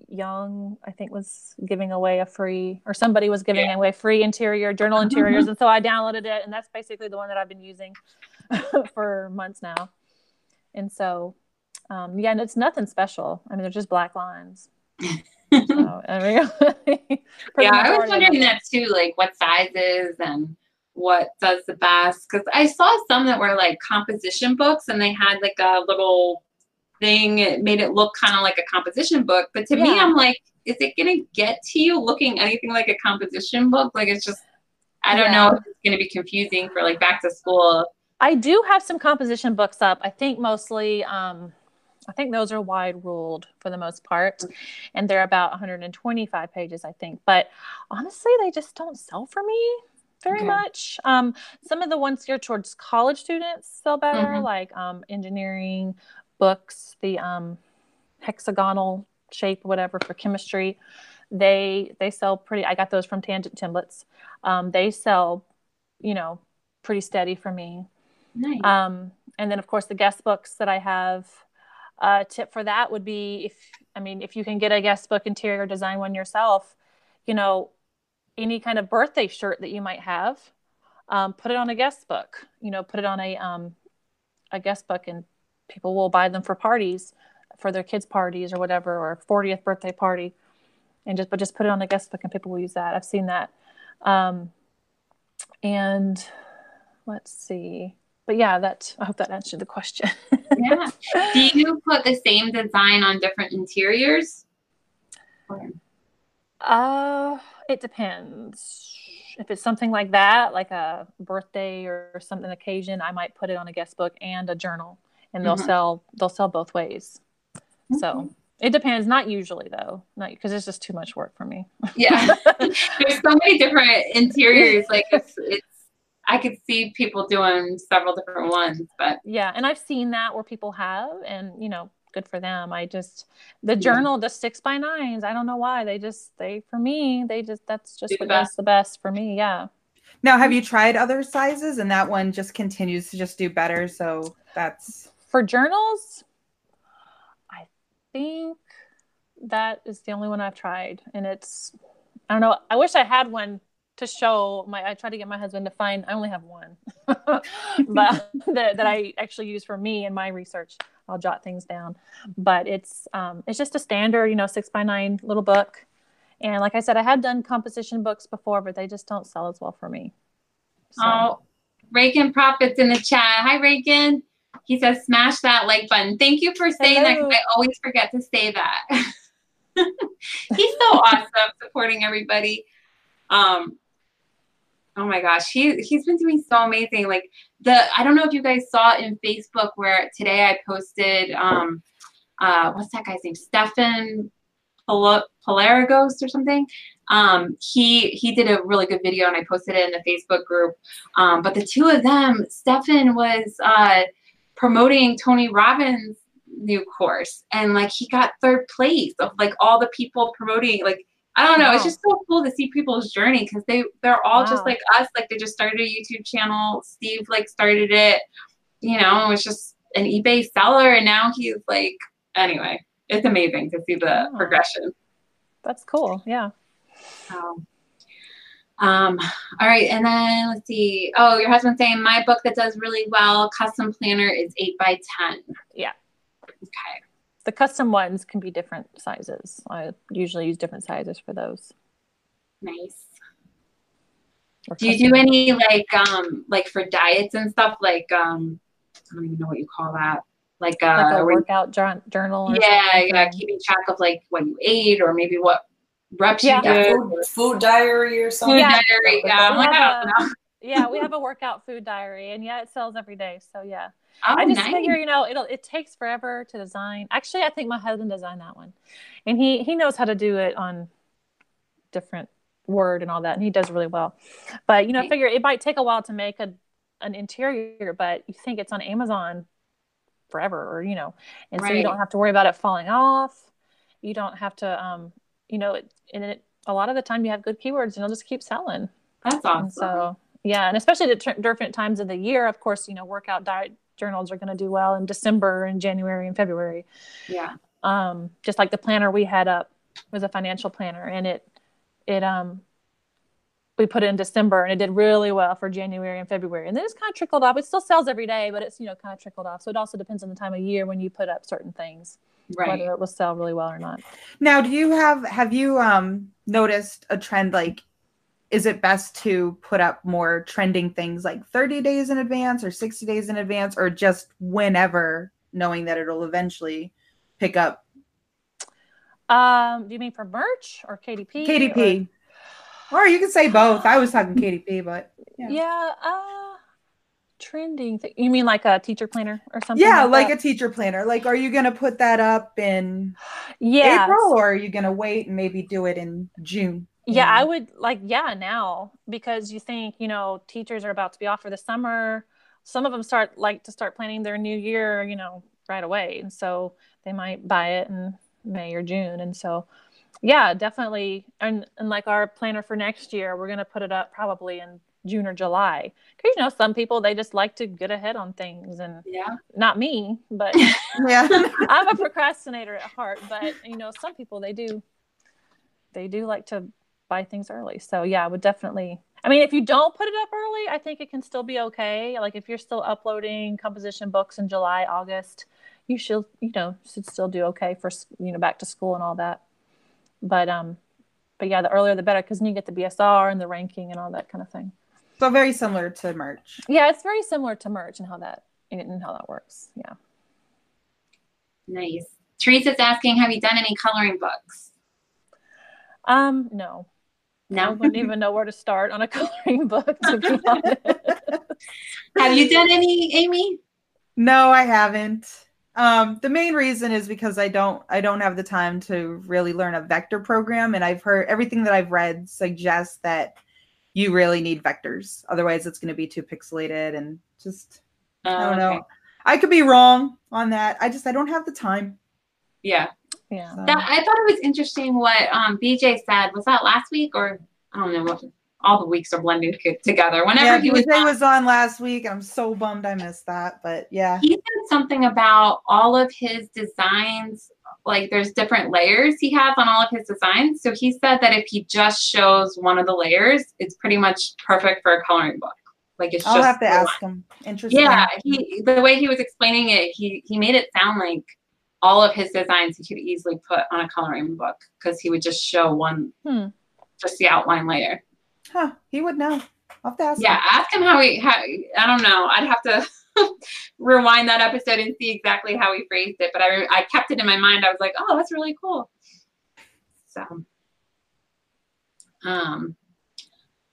Young, I think, was giving away a free, or somebody was giving yeah. away free interior journal interiors, and so I downloaded it, and that's basically the one that I've been using for months now, and so. Um, yeah, and it's nothing special. I mean, they're just black lines. So, I mean, yeah, I was wondering that too, like what sizes and what does the best. Because I saw some that were like composition books, and they had like a little thing. It made it look kind of like a composition book. But to yeah. me, I'm like, is it going to get to you looking anything like a composition book? Like it's just, I don't yeah. know if it's going to be confusing for like back to school. I do have some composition books up. I think mostly... Um, I think those are wide ruled for the most part, and they're about one hundred twenty-five pages, I think. But honestly, they just don't sell for me very okay. much. Um, some of the ones geared towards college students sell better, mm-hmm. like um, engineering books, the um, hexagonal shape, whatever, for chemistry. They they sell pretty. I got those from Tangent Templates. Um, they sell, you know, pretty steady for me. Nice. Um, And then of course the guest books that I have. A uh, tip for that would be if, I mean, if you can get a guest book, interior design one yourself, you know, any kind of birthday shirt that you might have, um, put it on a guest book, you know, put it on a, um, a guest book, and people will buy them for parties, for their kids' parties or whatever, or fortieth birthday party. And just, but just put it on a guest book and people will use that. I've seen that. Um, and let's see. But yeah, that, I hope that answered the question. Yeah. Do you put the same design on different interiors? Uh, it depends. If it's something like that, like a birthday or something, occasion, I might put it on a guest book and a journal, and they'll mm-hmm. sell, they'll sell both ways. Mm-hmm. So it depends. Not usually though, not because it's just too much work for me. Yeah. There's so many different interiors. Like it's, it's I could see people doing several different ones, but yeah. And I've seen that where people have, and you know, good for them. I just, the journal, the six by nines, I don't know why they just, they, for me, they just, that's just what does the best for me. Yeah. Now, have you tried other sizes, and that one just continues to just do better? So that's for journals. I think that is the only one I've tried, and it's, I don't know. I wish I had one to show my, I try to get my husband to find, I only have one, but that, that I actually use for me in my research. I'll jot things down, but it's, um, it's just a standard, you know, six by nine little book. And like I said, I have done composition books before, but they just don't sell as well for me. So. Oh, Reagan Prophet's in the chat. Hi, Reagan. He says, smash that like button. Thank you for saying Hello. that, because I always forget to say that. He's so awesome supporting everybody. Um, Oh my gosh, he, he's been doing so amazing. Like the, I don't know if you guys saw in Facebook where today I posted, um, uh, what's that guy's name? Stefan Palaragos or something. Um, he, he did a really good video, and I posted it in the Facebook group. Um, but the two of them, Stefan was uh, promoting Tony Robbins' new course, and like he got third place of like all the people promoting, like, I don't know. Wow. It's just so cool to see people's journey, because they, they're all wow. just like us. Like they just started a YouTube channel. Steve like started it, you know, it was just an eBay seller. And now he's like, anyway, it's amazing to see the wow. progression. That's cool. Yeah. Um, um, all right. And then let's see. Oh, your husband's saying my book that does really well, custom planner, is eight by ten. Yeah. Okay. The custom ones can be different sizes. I usually use different sizes for those. Nice. Do you do any like, um, like for diets and stuff? Like, um, I don't even know what you call that. Like, uh, like a workout you, journal. Or yeah. Something. Yeah. Keeping track of like what you ate, or maybe what reps yeah. you did. Food, food diary or something. Food yeah. diary. Yeah. I'm like, I don't know. Yeah, we have a workout food diary, and yeah, it sells every day. So yeah, oh, I just nice. figure, you know, it'll, it takes forever to design. Actually, I think my husband designed that one, and he, he knows how to do it on different word and all that. And he does really well, but you know, I figure it might take a while to make a, an interior, but you think it's on Amazon forever, or, you know, and right. so you don't have to worry about it falling off. You don't have to, um, you know, it, and it, a lot of the time you have good keywords, and it'll just keep selling. That's awesome. And so, yeah. And especially the t- different times of the year, of course, you know, workout diet journals are going to do well in December and January and February. Yeah. Um, just like the planner we had up was a financial planner, and it, it, um, we put it in December, and it did really well for January and February. And then it's kind of trickled off. It still sells every day, but it's, you know, kind of trickled off. So it also depends on the time of year when you put up certain things, right. whether it will sell really well or not. Now, do you have, have you, um, noticed a trend, like, is it best to put up more trending things like thirty days in advance or sixty days in advance, or just whenever, knowing that it'll eventually pick up? Um, do you mean for merch or K D P? K D P. Or, or you can say both. I was talking K D P, but. Yeah. yeah uh, trending. Th- you mean like a teacher planner or something? Yeah, like, like a teacher planner. Like, are you going to put that up in yeah. April, or are you going to wait and maybe do it in June? Yeah, I would like, yeah, now, because you think, you know, teachers are about to be off for the summer. Some of them start like to start planning their new year, you know, right away. And so they might buy it in May or June. And so, yeah, definitely. And, and like our planner for next year, we're going to put it up probably in June or July. Because, you know, some people, they just like to get ahead on things, and yeah. not me, but yeah. I'm a procrastinator at heart. But, you know, some people, they do, they do like to buy things early. So yeah, I would definitely, I mean, if you don't put it up early, I think it can still be okay. Like if you're still uploading composition books in July, August, you should, you know, should still do okay for, you know, back to school and all that. But, um, but yeah, the earlier the better, because then you get the B S R and the ranking and all that kind of thing. So very similar to merch. Yeah, it's very similar to merch and how that and how that works. Yeah. Nice. Teresa's asking, have you done any coloring books? Um, no. No, I wouldn't even know where to start on a coloring book, to be honest. Have you done any, Amy? No, I haven't. Um, the main reason is because I don't, I don't have the time to really learn a vector program. And I've heard everything that I've read suggests that you really need vectors. Otherwise it's going to be too pixelated and just, uh, I don't know. Okay. I could be wrong on that. I just, I don't have the time. Yeah. Yeah. So. That, I thought it was interesting what, um, B J said. Was that last week or I don't know what, all the weeks are blended together. Whenever yeah, he was on, was on last week, I'm so bummed I missed that. But yeah, he said something about all of his designs. Like there's different layers he has on all of his designs. So he said that if he just shows one of the layers, it's pretty much perfect for a coloring book. Like it's I'll just have to ask one. Him. Interesting. Yeah, he, the way he was explaining it, he he made it sound like all of his designs he could easily put on a coloring book because he would just show one, hmm. just the outline layer. Huh, he would know. I'll have to ask yeah, him. Yeah, ask him how he, how, I don't know. I'd have to rewind that episode and see exactly how he phrased it. But I, I kept it in my mind. I was like, oh, that's really cool. So, um,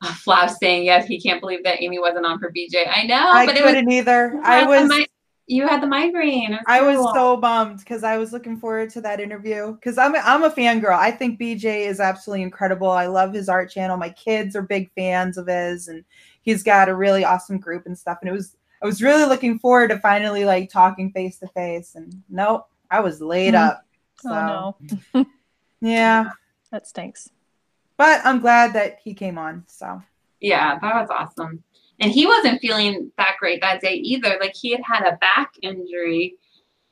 oh, Flav's saying, yes, he can't believe that Amy wasn't on for B J. I know. I but couldn't it was, either. I was. Mi- you had the migraine. Was I cool. was so bummed because I was looking forward to that interview because I'm, I'm a fangirl. I think B J is absolutely incredible. I love his art channel. My kids are big fans of his, and he's got a really awesome group and stuff. And it was, I was really looking forward to finally like talking face to face, and nope, I was laid mm-hmm. up. So oh, no. Yeah, that stinks, but I'm glad that he came on. So yeah, that was awesome. And he wasn't feeling that great that day either. Like he had had a back injury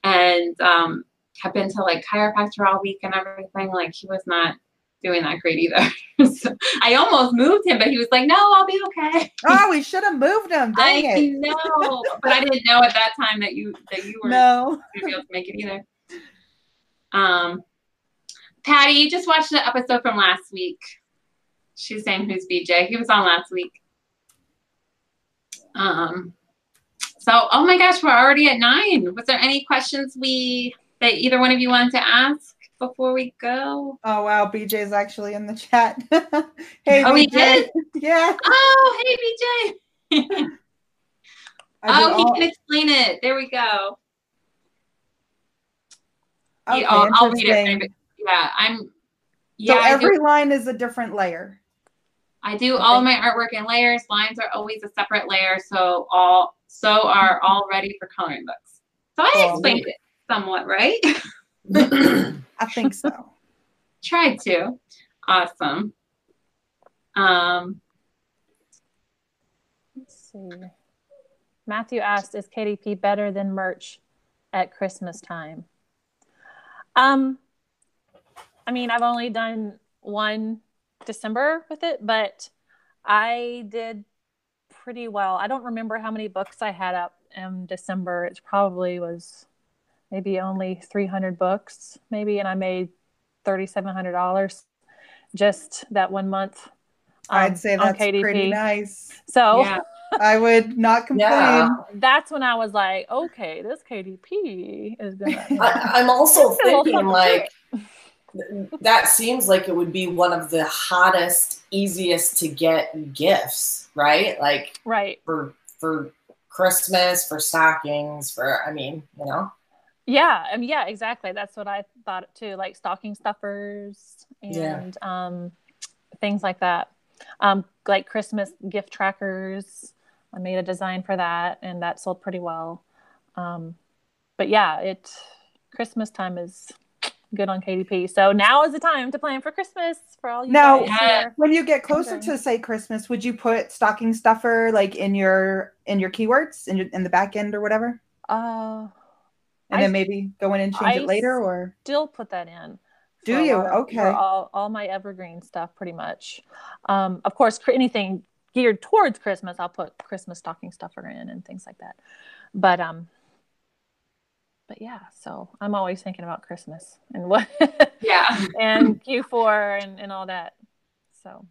and um, had been to like chiropractor all week and everything. Like he was not doing that great either. So I almost moved him, but he was like, no, I'll be okay. Oh, we should have moved him. Dang I it. know, but I didn't know at that time that you, that you weren't no. going to be able to make it either. Um, Patty, you just watched the episode from last week. She's saying who's B J. He was on last week. Um, so, oh my gosh, we're already at nine. Was there any questions we, that either one of you wanted to ask before we go? Oh, wow. B J's actually in the chat. Hey, oh, B J. He yeah. Oh, hey, B J. Oh, all... he can explain it. There we go. Okay, he, oh, I'll read it. Yeah, I'm. Yeah, so every line is a different layer. I do all of my artwork in layers. Lines are always a separate layer, so all so are all ready for coloring books. So I oh, explained maybe. it somewhat, right? I think so. Tried to. Awesome. Um, Let's see. Matthew asked, "Is K D P better than merch at Christmas time?" Um, I mean, I've only done one December with it, but I did pretty well. I don't remember how many books I had up in December. It probably was maybe only three hundred books maybe, and I made three thousand seven hundred dollars just that one month. Um, I'd say that's pretty nice. So yeah. I would not complain. Yeah. That's when I was like, okay, this K D P is going to... I'm also thinking like... That seems like it would be one of the hottest, easiest to get gifts, right? Like right. for for Christmas, for stockings, for, I mean, you know? Yeah. I mean, yeah, exactly. That's what I thought too. Like stocking stuffers and yeah. um, things like that. Um, like Christmas gift trackers. I made a design for that and that sold pretty well. Um, but yeah, it Christmas time is... good on K D P. So now is the time to plan for Christmas for all you now, guys. Now, when you get closer okay. to say Christmas, would you put stocking stuffer like in your in your keywords in your, in the back end or whatever? Uh, and I, then maybe go in and change I it later, or still put that in. Do you? All, okay. All, all my evergreen stuff, pretty much. Um, of course, anything geared towards Christmas, I'll put Christmas stocking stuffer in and things like that. But um, but yeah, so I'm always thinking about Christmas and what, yeah, and Q four and, and all that. So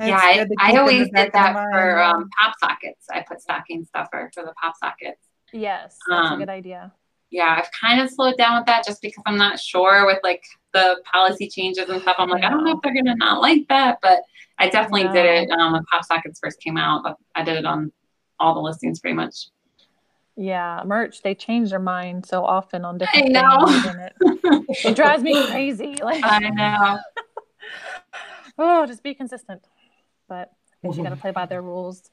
yeah, I, I always did that for um, Pop Sockets. I put stocking stuffer for the Pop Sockets. Yes, that's um, a good idea. Yeah, I've kind of slowed down with that just because I'm not sure with like the policy changes and stuff. I'm like, I don't know if they're going to not like that, but I definitely no. did it um, when Pop Sockets first came out. I did it on all the listings pretty much. Yeah, merch, they change their mind so often on different I know. things. It? It drives me crazy. Like, I know. Oh, just be consistent. But I think you got to play by their rules.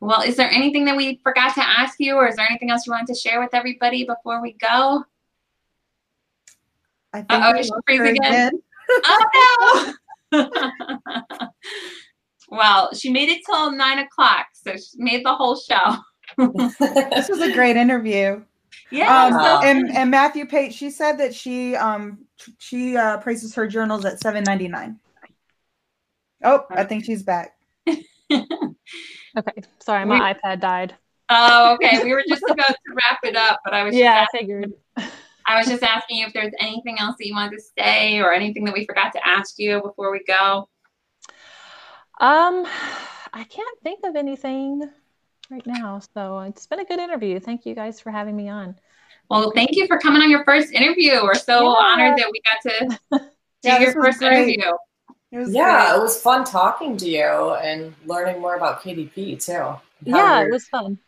Well, is there anything that we forgot to ask you, or is there anything else you wanted to share with everybody before we go? I think Uh-oh, I she'll freeze again. again. Oh, no. Well, she made it till nine o'clock, so she made the whole show. This was a great interview. Yeah. Um, so. and, and Matthew Pate, she said that she um she uh, prices her journals at seven ninety-nine. Oh, I think she's back. Okay, sorry, my we, iPad died. Oh, okay. We were just about to wrap it up, but I was just yeah, asking, I figured. I was just asking you if there's anything else that you wanted to say or anything that we forgot to ask you before we go. Um, I can't think of anything right now, so it's been a good interview. Thank you guys for having me on. Well, thank you for coming on your first interview. We're so yeah. honored that we got to do yeah, your first interview. It was yeah, great. It was fun talking to you and learning more about K D P too. Yeah, it was fun.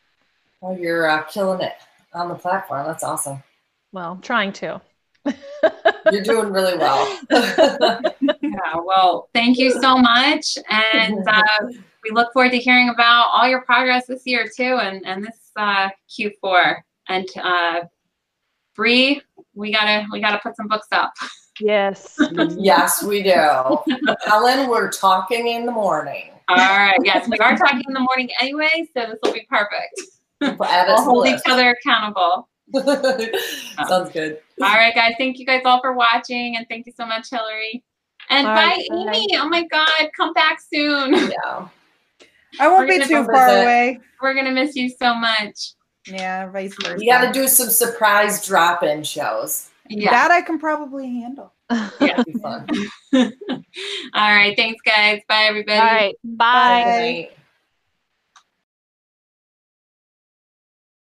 Well, you're uh, killing it on the platform. That's awesome. Well, trying to. You're doing really well. Yeah, well, thank you so much. And uh, we look forward to hearing about all your progress this year too, and, and this uh, Q four. And uh, Bree, we gotta we gotta put some books up. Yes. Yes, we do. Ellen, we're talking in the morning. All right. Yes, we are talking in the morning anyway, so this will be perfect. We'll hold each other accountable. Sounds good. All right, guys. Thank you guys all for watching, and thank you so much, Hillary. And all bye, right. Amy. Oh, my God. Come back soon. Yeah. I won't be too far visit. away. We're going to miss you so much. Yeah, vice versa. We got to do some surprise drop-in shows. Yeah. That I can probably handle. Yeah. All right. Thanks, guys. Bye, everybody. All right. Bye. Bye.